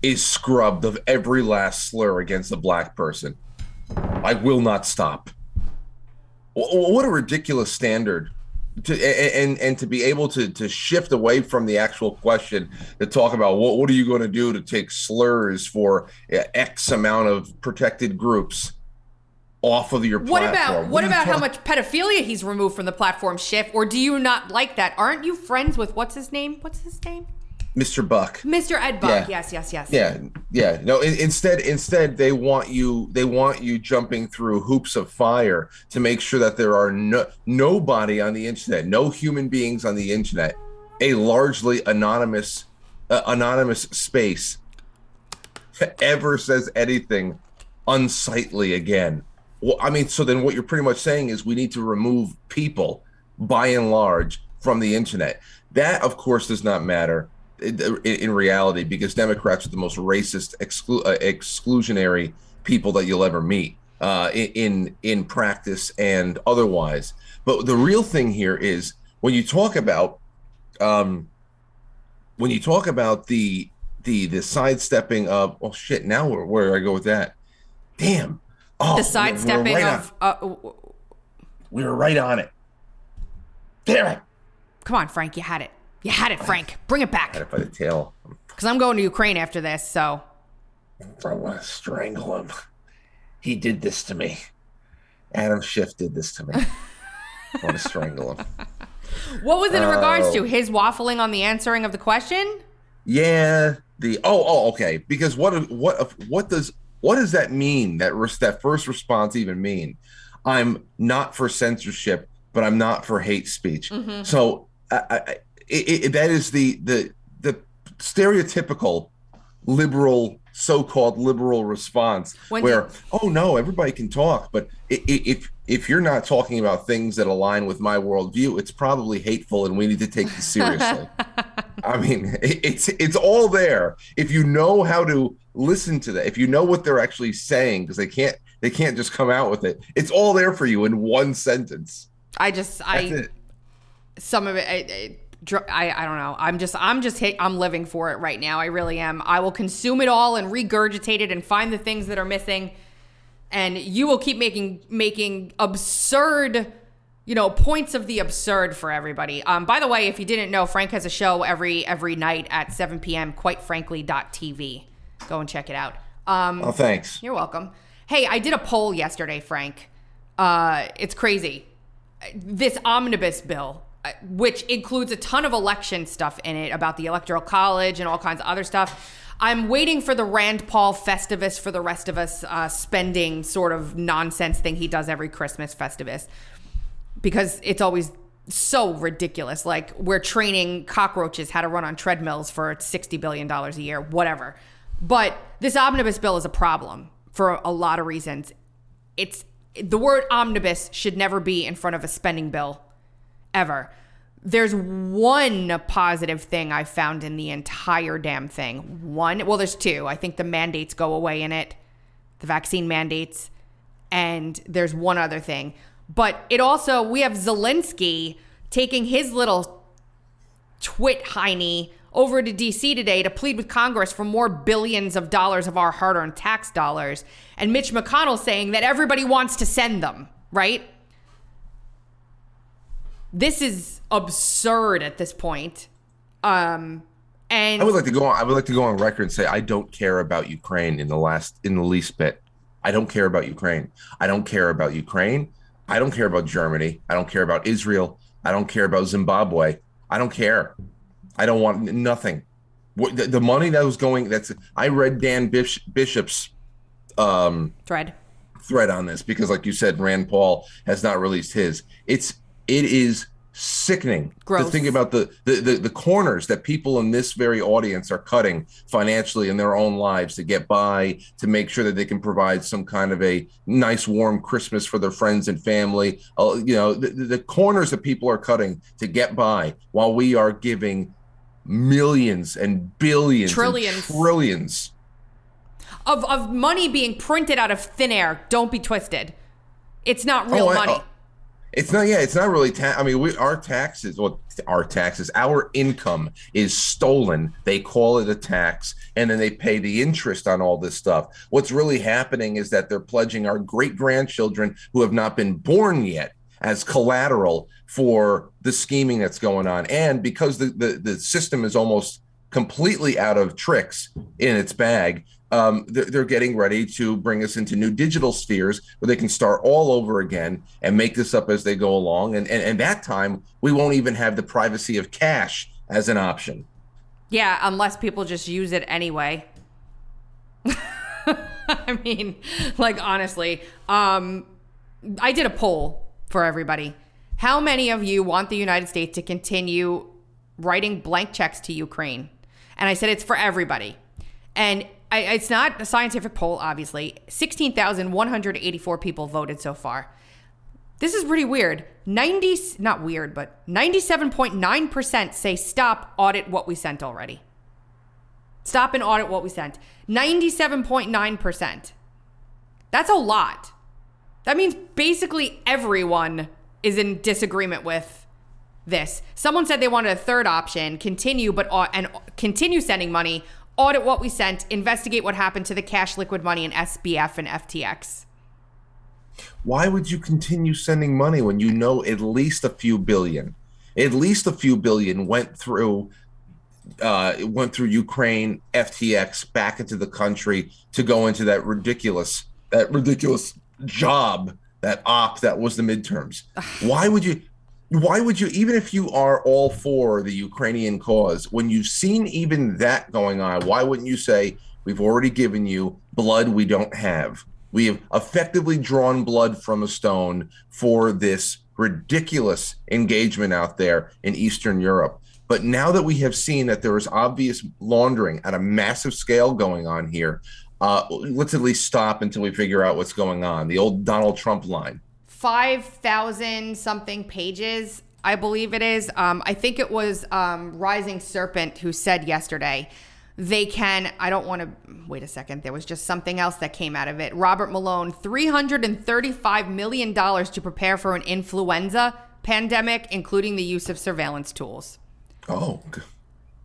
is scrubbed of every last slur against a black person. I will not stop. What a ridiculous standard. To, and and to be able to to shift away from the actual question to talk about what what are you going to do to take slurs for X amount of protected groups off of your platform. What about what, what about how much pedophilia he's removed from the platform, Schiff? Or do you not like that? Aren't you friends with what's his name? What's his name? Mister Buck. Mister Ed Buck. Yeah. Yes, yes, yes. Yeah, yeah. No. In, instead, instead, they want you. They want you jumping through hoops of fire to make sure that there are no nobody on the internet, no human beings on the internet, a largely anonymous, uh, anonymous space, ever says anything unsightly again. Well, I mean, so then what you're pretty much saying is we need to remove people, by and large, from the internet. That, of course, does not matter in reality, because Democrats are the most racist, exclu- uh, exclusionary people that you'll ever meet uh, in in practice and otherwise. But the real thing here is when you talk about um, when you talk about the the the sidestepping of oh shit now where, where do I go with that? Damn, oh, the sidestepping we right of uh, we were right on it. Damn it! Come on, Frank, you had it. You had it, Frank. Bring it back. I had it by the tail. Because I'm going to Ukraine after this, so. I want to strangle him. He did this to me. Adam Schiff did this to me. I want to strangle him. What was it in uh, regards to? His waffling on the answering of the question? Yeah. The oh oh okay. Because what what what does what does that mean? That that first response even mean? I'm not for censorship, but I'm not for hate speech. Mm-hmm. So I. I It, it, that is the, the the stereotypical liberal, so-called liberal response when where, did... oh, no, everybody can talk. But it, it, if if you're not talking about things that align with my worldview, it's probably hateful and we need to take this seriously. I mean, it, it's it's all there. If you know how to listen to that, if you know what they're actually saying, because they can't they can't just come out with it. It's all there for you in one sentence. I just I it. some of it. I, I, I, I don't know. I'm just, I'm just, hit, I'm living for it right now. I really am. I will consume it all and regurgitate it and find the things that are missing. And you will keep making, making absurd, you know, points of the absurd for everybody. Um, by the way, if you didn't know, Frank has a show every, every night at seven p.m. quite frankly dot t v. Go and check it out. Um, oh, thanks. You're welcome. Hey, I did a poll yesterday, Frank. Uh, it's crazy. This omnibus bill, which includes a ton of election stuff in it about the Electoral College and all kinds of other stuff. I'm waiting for the Rand Paul Festivus for the rest of us uh, spending sort of nonsense thing he does every Christmas, Festivus, because it's always so ridiculous. Like, we're training cockroaches how to run on treadmills for sixty billion dollars a year, whatever. But this omnibus bill is a problem for a lot of reasons. It's the word omnibus should never be in front of a spending bill ever. There's one positive thing I found in the entire damn thing. One, well, there's two. I think the mandates go away in it, the vaccine mandates, and there's one other thing. But it also, we have Zelensky taking his little twit hiney over to D C today to plead with Congress for more billions of dollars of our hard-earned tax dollars, and Mitch McConnell saying that everybody wants to send them, right? This is absurd at this point. Um, and I would like to go on. I would like to go on record and say I don't care about Ukraine in the last, in the least bit. I don't care about Ukraine. I don't care about Ukraine. I don't care about Germany. I don't care about Israel. I don't care about Zimbabwe. I don't care. I don't want nothing. The, the money that was going. That's. I read Dan Bish, Bishop's um, thread thread on this because, like you said, Rand Paul has not released his. It's. It is sickening Gross. to think about the, the, the, the corners that people in this very audience are cutting financially in their own lives to get by, to make sure that they can provide some kind of a nice, warm Christmas for their friends and family. Uh, you know, the, the corners that people are cutting to get by while we are giving millions and billions, trillions, and trillions of, of money being printed out of thin air. Don't be twisted. It's not real oh, money. I, uh, It's not, yeah, it's not really, ta- I mean, we, our taxes, well, our taxes, our income is stolen. They call it a tax, and then they pay the interest on all this stuff. What's really happening is that they're pledging our great-grandchildren who have not been born yet as collateral for the scheming that's going on. And because the, the, the system is almost completely out of tricks in its bag, Um, they're, they're getting ready to bring us into new digital spheres where they can start all over again and make this up as they go along. And, and, and that time, we won't even have the privacy of cash as an option. Yeah, unless people just use it anyway. I mean, like, honestly, um, I did a poll for everybody. How many of you want the United States to continue writing blank checks to Ukraine? And I said it's for everybody. And I, it's not a scientific poll, obviously. sixteen thousand one hundred eighty-four people voted so far. This is pretty weird. ninety, not weird, but ninety-seven point nine percent say stop, audit what we sent already. Stop and audit what we sent. ninety-seven point nine percent. That's a lot. That means basically everyone is in disagreement with this. Someone said they wanted a third option, continue but and continue sending money, audit what we sent, investigate what happened to the cash, liquid money, and S B F and F T X. Why would you continue sending money when you know at least a few billion? At least a few billion went through uh, went through Ukraine, F T X, back into the country to go into that ridiculous, that ridiculous job, that op that was the midterms. Why would you... Why would you, even if you are all for the Ukrainian cause, when you've seen even that going on, why wouldn't you say, we've already given you blood we don't have? We have effectively drawn blood from a stone for this ridiculous engagement out there in Eastern Europe. But now that we have seen that there is obvious laundering at a massive scale going on here, uh, let's at least stop until we figure out what's going on. The old Donald Trump line. five thousand something pages, I believe it is. Um, I think it was um, Rising Serpent who said yesterday, they can, I don't want to, wait a second, there was just something else that came out of it. Robert Malone, three hundred thirty-five million dollars to prepare for an influenza pandemic, including the use of surveillance tools. Oh.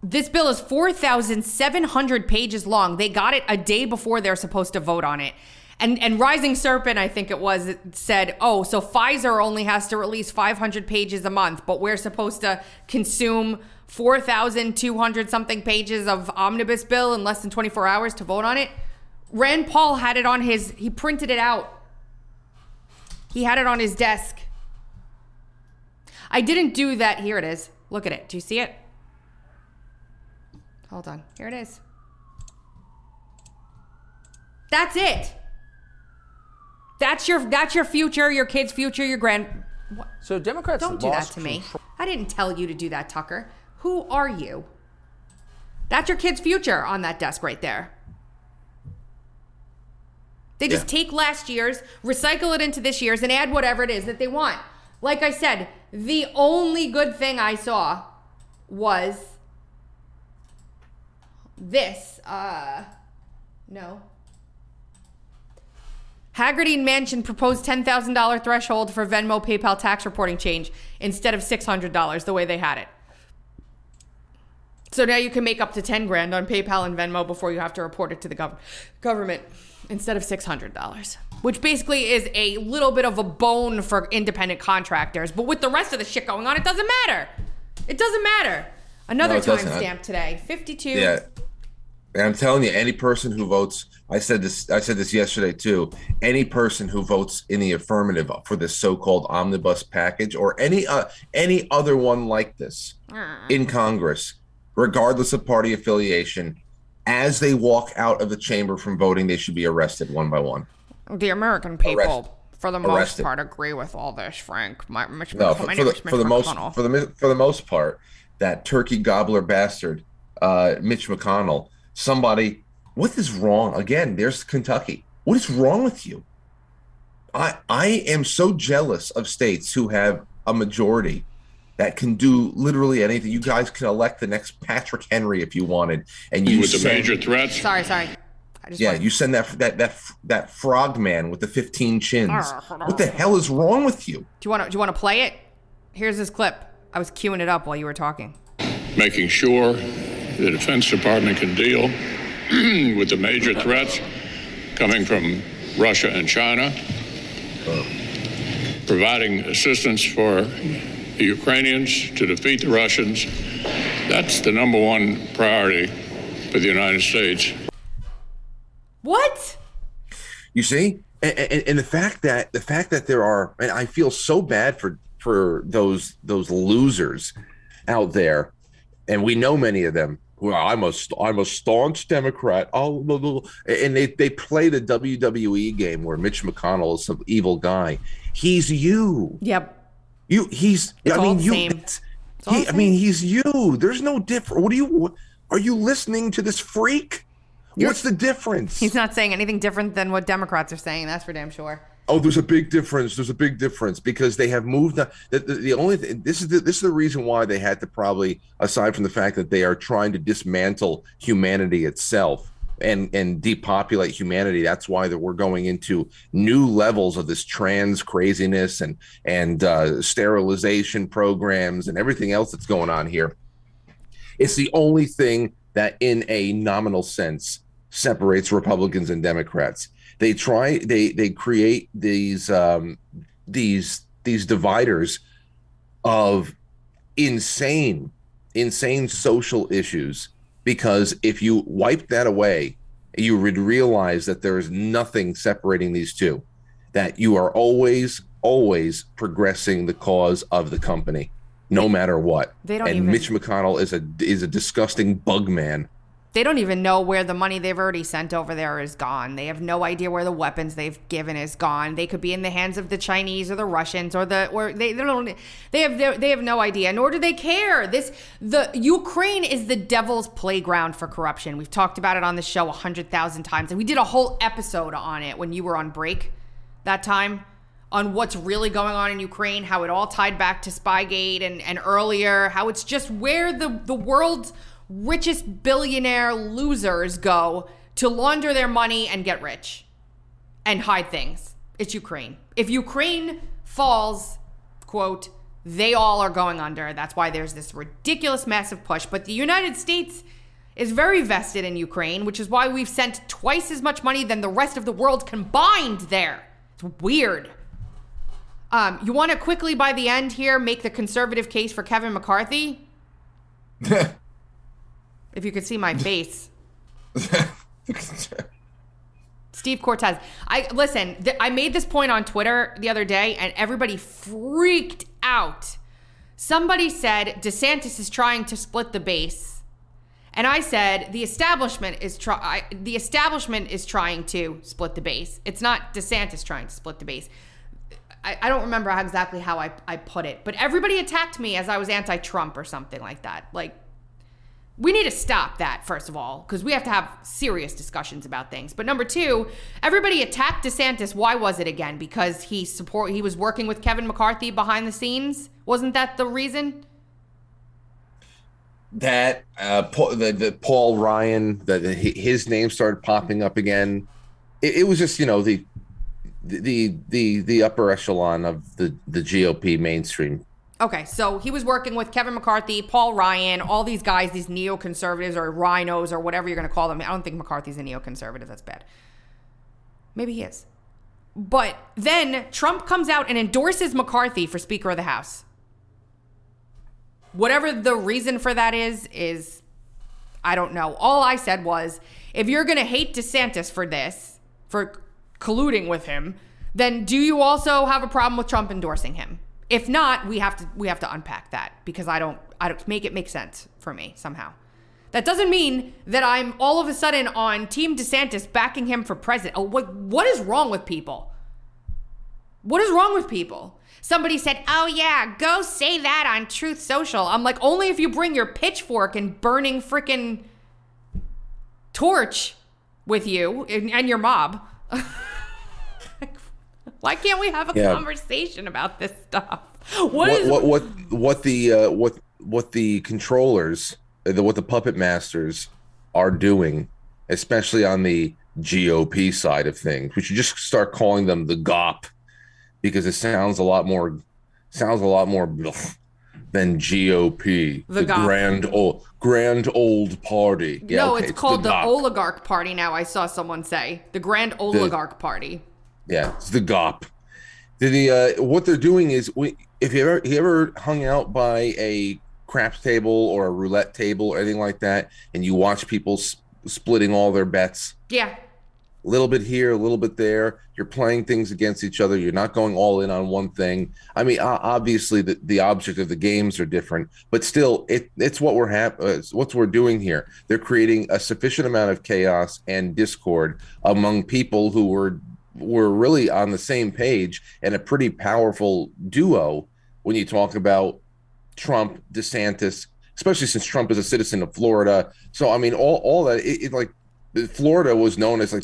This bill is four thousand seven hundred pages long. They got it a day before they're supposed to vote on it. And and Rising Serpent, I think it was, said, oh, so Pfizer only has to release five hundred pages a month, but we're supposed to consume four thousand two hundred something pages of omnibus bill in less than twenty-four hours to vote on it. Rand Paul had it on his, he printed it out. He had it on his desk. I didn't do that. Here it is. Look at it. Do you see it? Hold on. Here it is. That's it. That's your, that's your future, your kids' future, your grand... What? So Democrats don't do that to me. Control. I didn't tell you to do that, Tucker. Who are you? That's your kid's future on that desk right there. They just yeah. take last year's, recycle it into this year's, and add whatever it is that they want. Like I said, the only good thing I saw was this. Uh, no. Haggerty and Manchin proposed ten thousand dollars threshold for Venmo PayPal tax reporting change instead of six hundred dollars the way they had it. So now you can make up to ten grand on PayPal and Venmo before you have to report it to the gov- government instead of six hundred dollars, which basically is a little bit of a bone for independent contractors. But with the rest of the shit going on, it doesn't matter. It doesn't matter. Another no, timestamp today, fifty-two. Yeah. And I'm telling you, any person who votes, I said this, I said this yesterday too, any person who votes in the affirmative for this so-called omnibus package or any uh, any other one like this uh. in Congress, regardless of party affiliation, as they walk out of the chamber from voting, they should be arrested one by one. The American people, arrested. for the most arrested. part, agree with all this, Frank. My, Mitch, no, for, for, the, for the most for the for the most part, that turkey gobbler bastard, uh, Mitch McConnell. Somebody, what is wrong? Again, there's Kentucky. What is wrong with you? I I am so jealous of states who have a majority that can do literally anything. You guys can elect the next Patrick Henry if you wanted. And you was a major threat. Sorry, sorry. I just yeah, wanted... you send that that that that frog man with the fifteen chins. What the hell is wrong with you? Do you want to do you want to play it? Here's this clip. I was queuing it up while you were talking. Making sure the Defense Department can deal with the major threats coming from Russia and China, providing assistance for the Ukrainians to defeat the Russians. That's the number one priority for the United States. What? You see, and, and, and the fact that the fact that there are, and I feel so bad for for those those losers out there. And we know many of them. Well, I'm a, I'm a staunch Democrat. Oh, blah, blah, blah. And they, they play the W W E game where Mitch McConnell is some evil guy. He's you. Yep. You. He's. It's I mean, you. It's, it's he, I mean, he's you. There's no difference. What do you? What, are you listening to this freak? You're, What's the difference? He's not saying anything different than what Democrats are saying. That's for damn sure. Oh, there's a big difference. There's a big difference because they have moved on. The, the, the only thing, this is the, this is the reason why they had to probably, aside from the fact that they are trying to dismantle humanity itself and, and depopulate humanity. That's why that we're going into new levels of this trans craziness and and uh, sterilization programs and everything else that's going on here. It's the only thing that, in a nominal sense, separates Republicans and Democrats. They try they they create these um, these these dividers of insane, insane social issues, because if you wipe that away, you would realize that there is nothing separating these two, that you are always, always progressing the cause of the company, no matter what. They don't and even... Mitch McConnell is a is a disgusting bug man. They don't even know where the money they've already sent over there is gone. They have no idea where the weapons they've given is gone. They could be in the hands of the Chinese or the Russians or the or they, they don't they have they have no idea, nor do they care. This the Ukraine is the devil's playground for corruption. We've talked about it on the show a hundred thousand times, and we did a whole episode on it when you were on break that time, on what's really going on in Ukraine, how it all tied back to Spygate and and earlier, how it's just where the the world's richest billionaire losers go to launder their money and get rich and hide things. It's Ukraine. If Ukraine falls, quote, they all are going under. That's why there's this ridiculous, massive push. But the United States is very vested in Ukraine, which is why we've sent twice as much money than the rest of the world combined there. It's weird. Um, you want to quickly, by the end here, make the conservative case for Kevin McCarthy? If you could see my face. Steve Cortez. I listen, th- I made this point on Twitter the other day, and everybody freaked out. Somebody said DeSantis is trying to split the base. And I said the establishment is try- the establishment is trying to split the base. It's not DeSantis trying to split the base. I, I don't remember how exactly how I, I put it, but everybody attacked me as I was anti-Trump or something like that. Like, we need to stop that, first of all, because we have to have serious discussions about things. But number two, everybody attacked DeSantis. Why was it again? Because he support he was working with Kevin McCarthy behind the scenes? Wasn't that the reason? That uh, the, the Paul Ryan, the, the, his name started popping up again. It, it was just, you know, the the the the upper echelon of the, the G O P mainstream. Okay, so he was working with Kevin McCarthy, Paul Ryan, all these guys, these neoconservatives or rhinos or whatever you're going to call them. I don't think McCarthy's a neoconservative. That's bad. Maybe he is. But then Trump comes out and endorses McCarthy for Speaker of the House. Whatever the reason for that is, is, I don't know. All I said was, if you're going to hate DeSantis for this, for colluding with him, then do you also have a problem with Trump endorsing him? If not, we have to we have to unpack that, because I don't I don't make it make sense for me somehow. That doesn't mean that I'm all of a sudden on Team DeSantis backing him for president. Oh, what what is wrong with people? What is wrong with people? Somebody said, oh yeah, go say that on Truth Social. I'm like, only if you bring your pitchfork and burning freaking torch with you and, and your mob. Why can't we have a yeah. conversation about this stuff? What what, is- what, what what the uh, what what the controllers, the, what the puppet masters are doing, especially on the G O P side of things? We should just start calling them the G O P, because it sounds a lot more sounds a lot more than G O P. The, the grand old grand old party. No, yeah, okay, it's, it's called the, the oligarch party now. I saw someone say the grand oligarch the, party. Yeah, it's the G O P. The, the uh, what they're doing is, we, if you ever you ever hung out by a craps table or a roulette table or anything like that, and you watch people sp- splitting all their bets. Yeah. A little bit here, a little bit there. You're playing things against each other. You're not going all in on one thing. I mean, obviously the, the object of the games are different, but still, it it's what we're hap- uh, it's what we're doing here. They're creating a sufficient amount of chaos and discord among people who were. We're really on the same page, and a pretty powerful duo when you talk about Trump, DeSantis, especially since Trump is a citizen of Florida. So, I mean, all, all that, it, it like Florida was known as like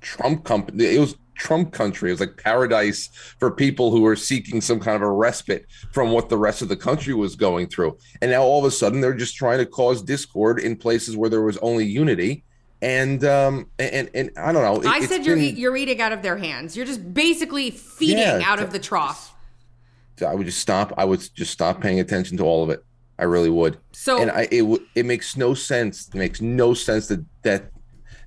Trump company. It was Trump country. It was like paradise for people who were seeking some kind of a respite from what the rest of the country was going through. And now all of a sudden they're just trying to cause discord in places where there was only unity. And um and and I don't know. It, I said you're been, you're eating out of their hands. You're just basically feeding yeah, out of the trough. I would just stop. I would just stop paying attention to all of it. I really would. So and I it w- it makes no sense. It makes no sense that that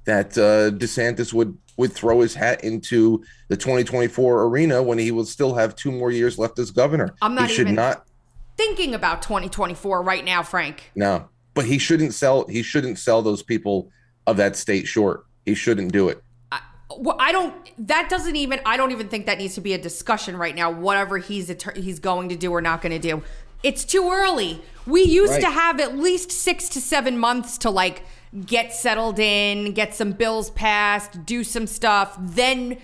that uh, DeSantis would would throw his hat into the twenty twenty-four arena when he will still have two more years left as governor. I'm not he even should not thinking about twenty twenty-four right now, Frank. No, but he shouldn't sell. He shouldn't sell those people of that state short. He shouldn't do it. I, well, I don't, that doesn't even, I don't even think that needs to be a discussion right now, whatever he's he's going to do or not going to do. It's too early. We used right. to have at least six to seven months to like get settled in, get some bills passed, do some stuff. Then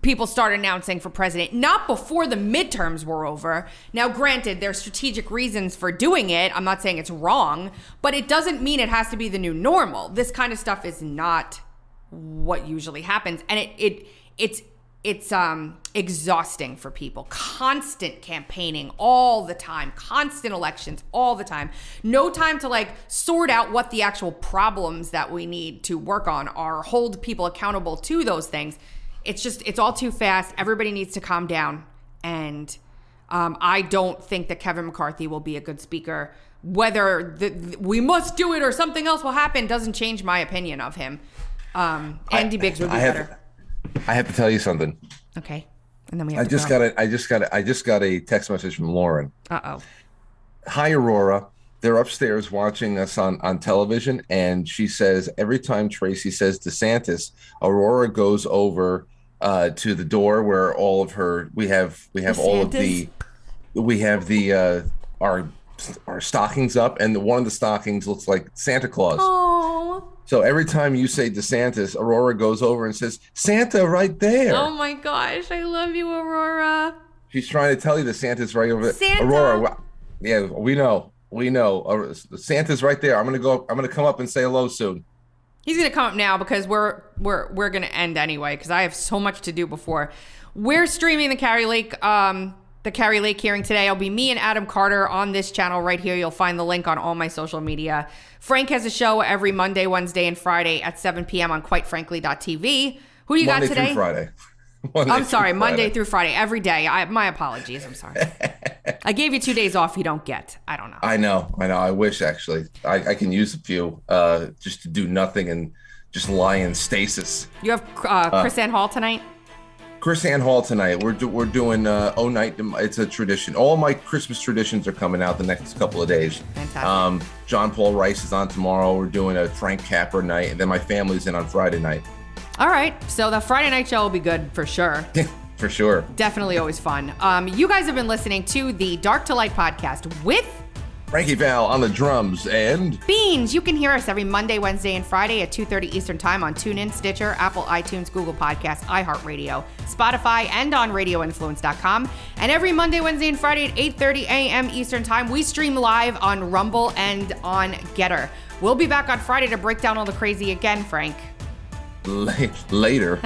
people start announcing for president, not before the midterms were over. Now, granted, there's strategic reasons for doing it. I'm not saying it's wrong, but it doesn't mean it has to be the new normal. This kind of stuff is not what usually happens. And it it it's it's um exhausting for people. Constant campaigning all the time, constant elections all the time. No time to like sort out what the actual problems that we need to work on are, hold people accountable to those things. It's just, it's all too fast. Everybody needs to calm down. And um, I don't think that Kevin McCarthy will be a good speaker. Whether the, the, we must do it or something else will happen doesn't change my opinion of him. Um, Andy I, Biggs would be I better. Have, I have to tell you something. Okay. And then we have I to just go. got a, I just got a, I just got a text message from Lauren. Uh-oh. Hi, Aurora. they're upstairs watching us on, on television, and she says every time Tracy says DeSantis, Aurora goes over uh, to the door where all of her we have we have DeSantis. all of the we have the uh, our our stockings up, and the, one of the stockings looks like Santa Claus. Aww. So every time you say DeSantis, Aurora goes over and says Santa right there. Oh my gosh, I love you, Aurora. She's trying to tell you DeSantis right over there. Santa. Aurora, yeah, we know. We know Santa's right there. I'm gonna go. I'm gonna come up and say hello soon. He's gonna come up now because we're we're we're gonna end anyway because I have so much to do before. We're streaming the Kari Lake um the Kari Lake hearing today. I'll be me and Adam Carter on this channel right here. You'll find the link on all my social media. Frank has a show every Monday, Wednesday, and Friday at seven p.m. on quite frankly dot t v. Who do you Monday got today? Through Friday. Monday I'm sorry, Friday. Monday through Friday, every day. I, my apologies. I'm sorry. I gave you two days off you don't get. I don't know. I know. I know. I wish, actually. I, I can use a few uh, just to do nothing and just lie in stasis. You have uh, Chris uh, Ann Hall tonight? Chris Ann Hall tonight. We're do, we're doing uh, O Night. It's a tradition. All my Christmas traditions are coming out the next couple of days. Fantastic. Um, John Paul Rice is on tomorrow. We're doing a Frank Capra night. And then my family's in on Friday night. All right, so the Friday night show will be good for sure. For sure. Definitely always fun. Um, you guys have been listening to the Dark to Light podcast with Frankie Val on the drums and Beans. You can hear us every Monday, Wednesday, and Friday at two thirty Eastern Time on TuneIn, Stitcher, Apple, iTunes, Google Podcasts, iHeartRadio, Spotify, and on radio influence dot com. And every Monday, Wednesday, and Friday at eight thirty a.m. Eastern Time, we stream live on Rumble and on Getter. We'll be back on Friday to break down all the crazy again, Frank. Later.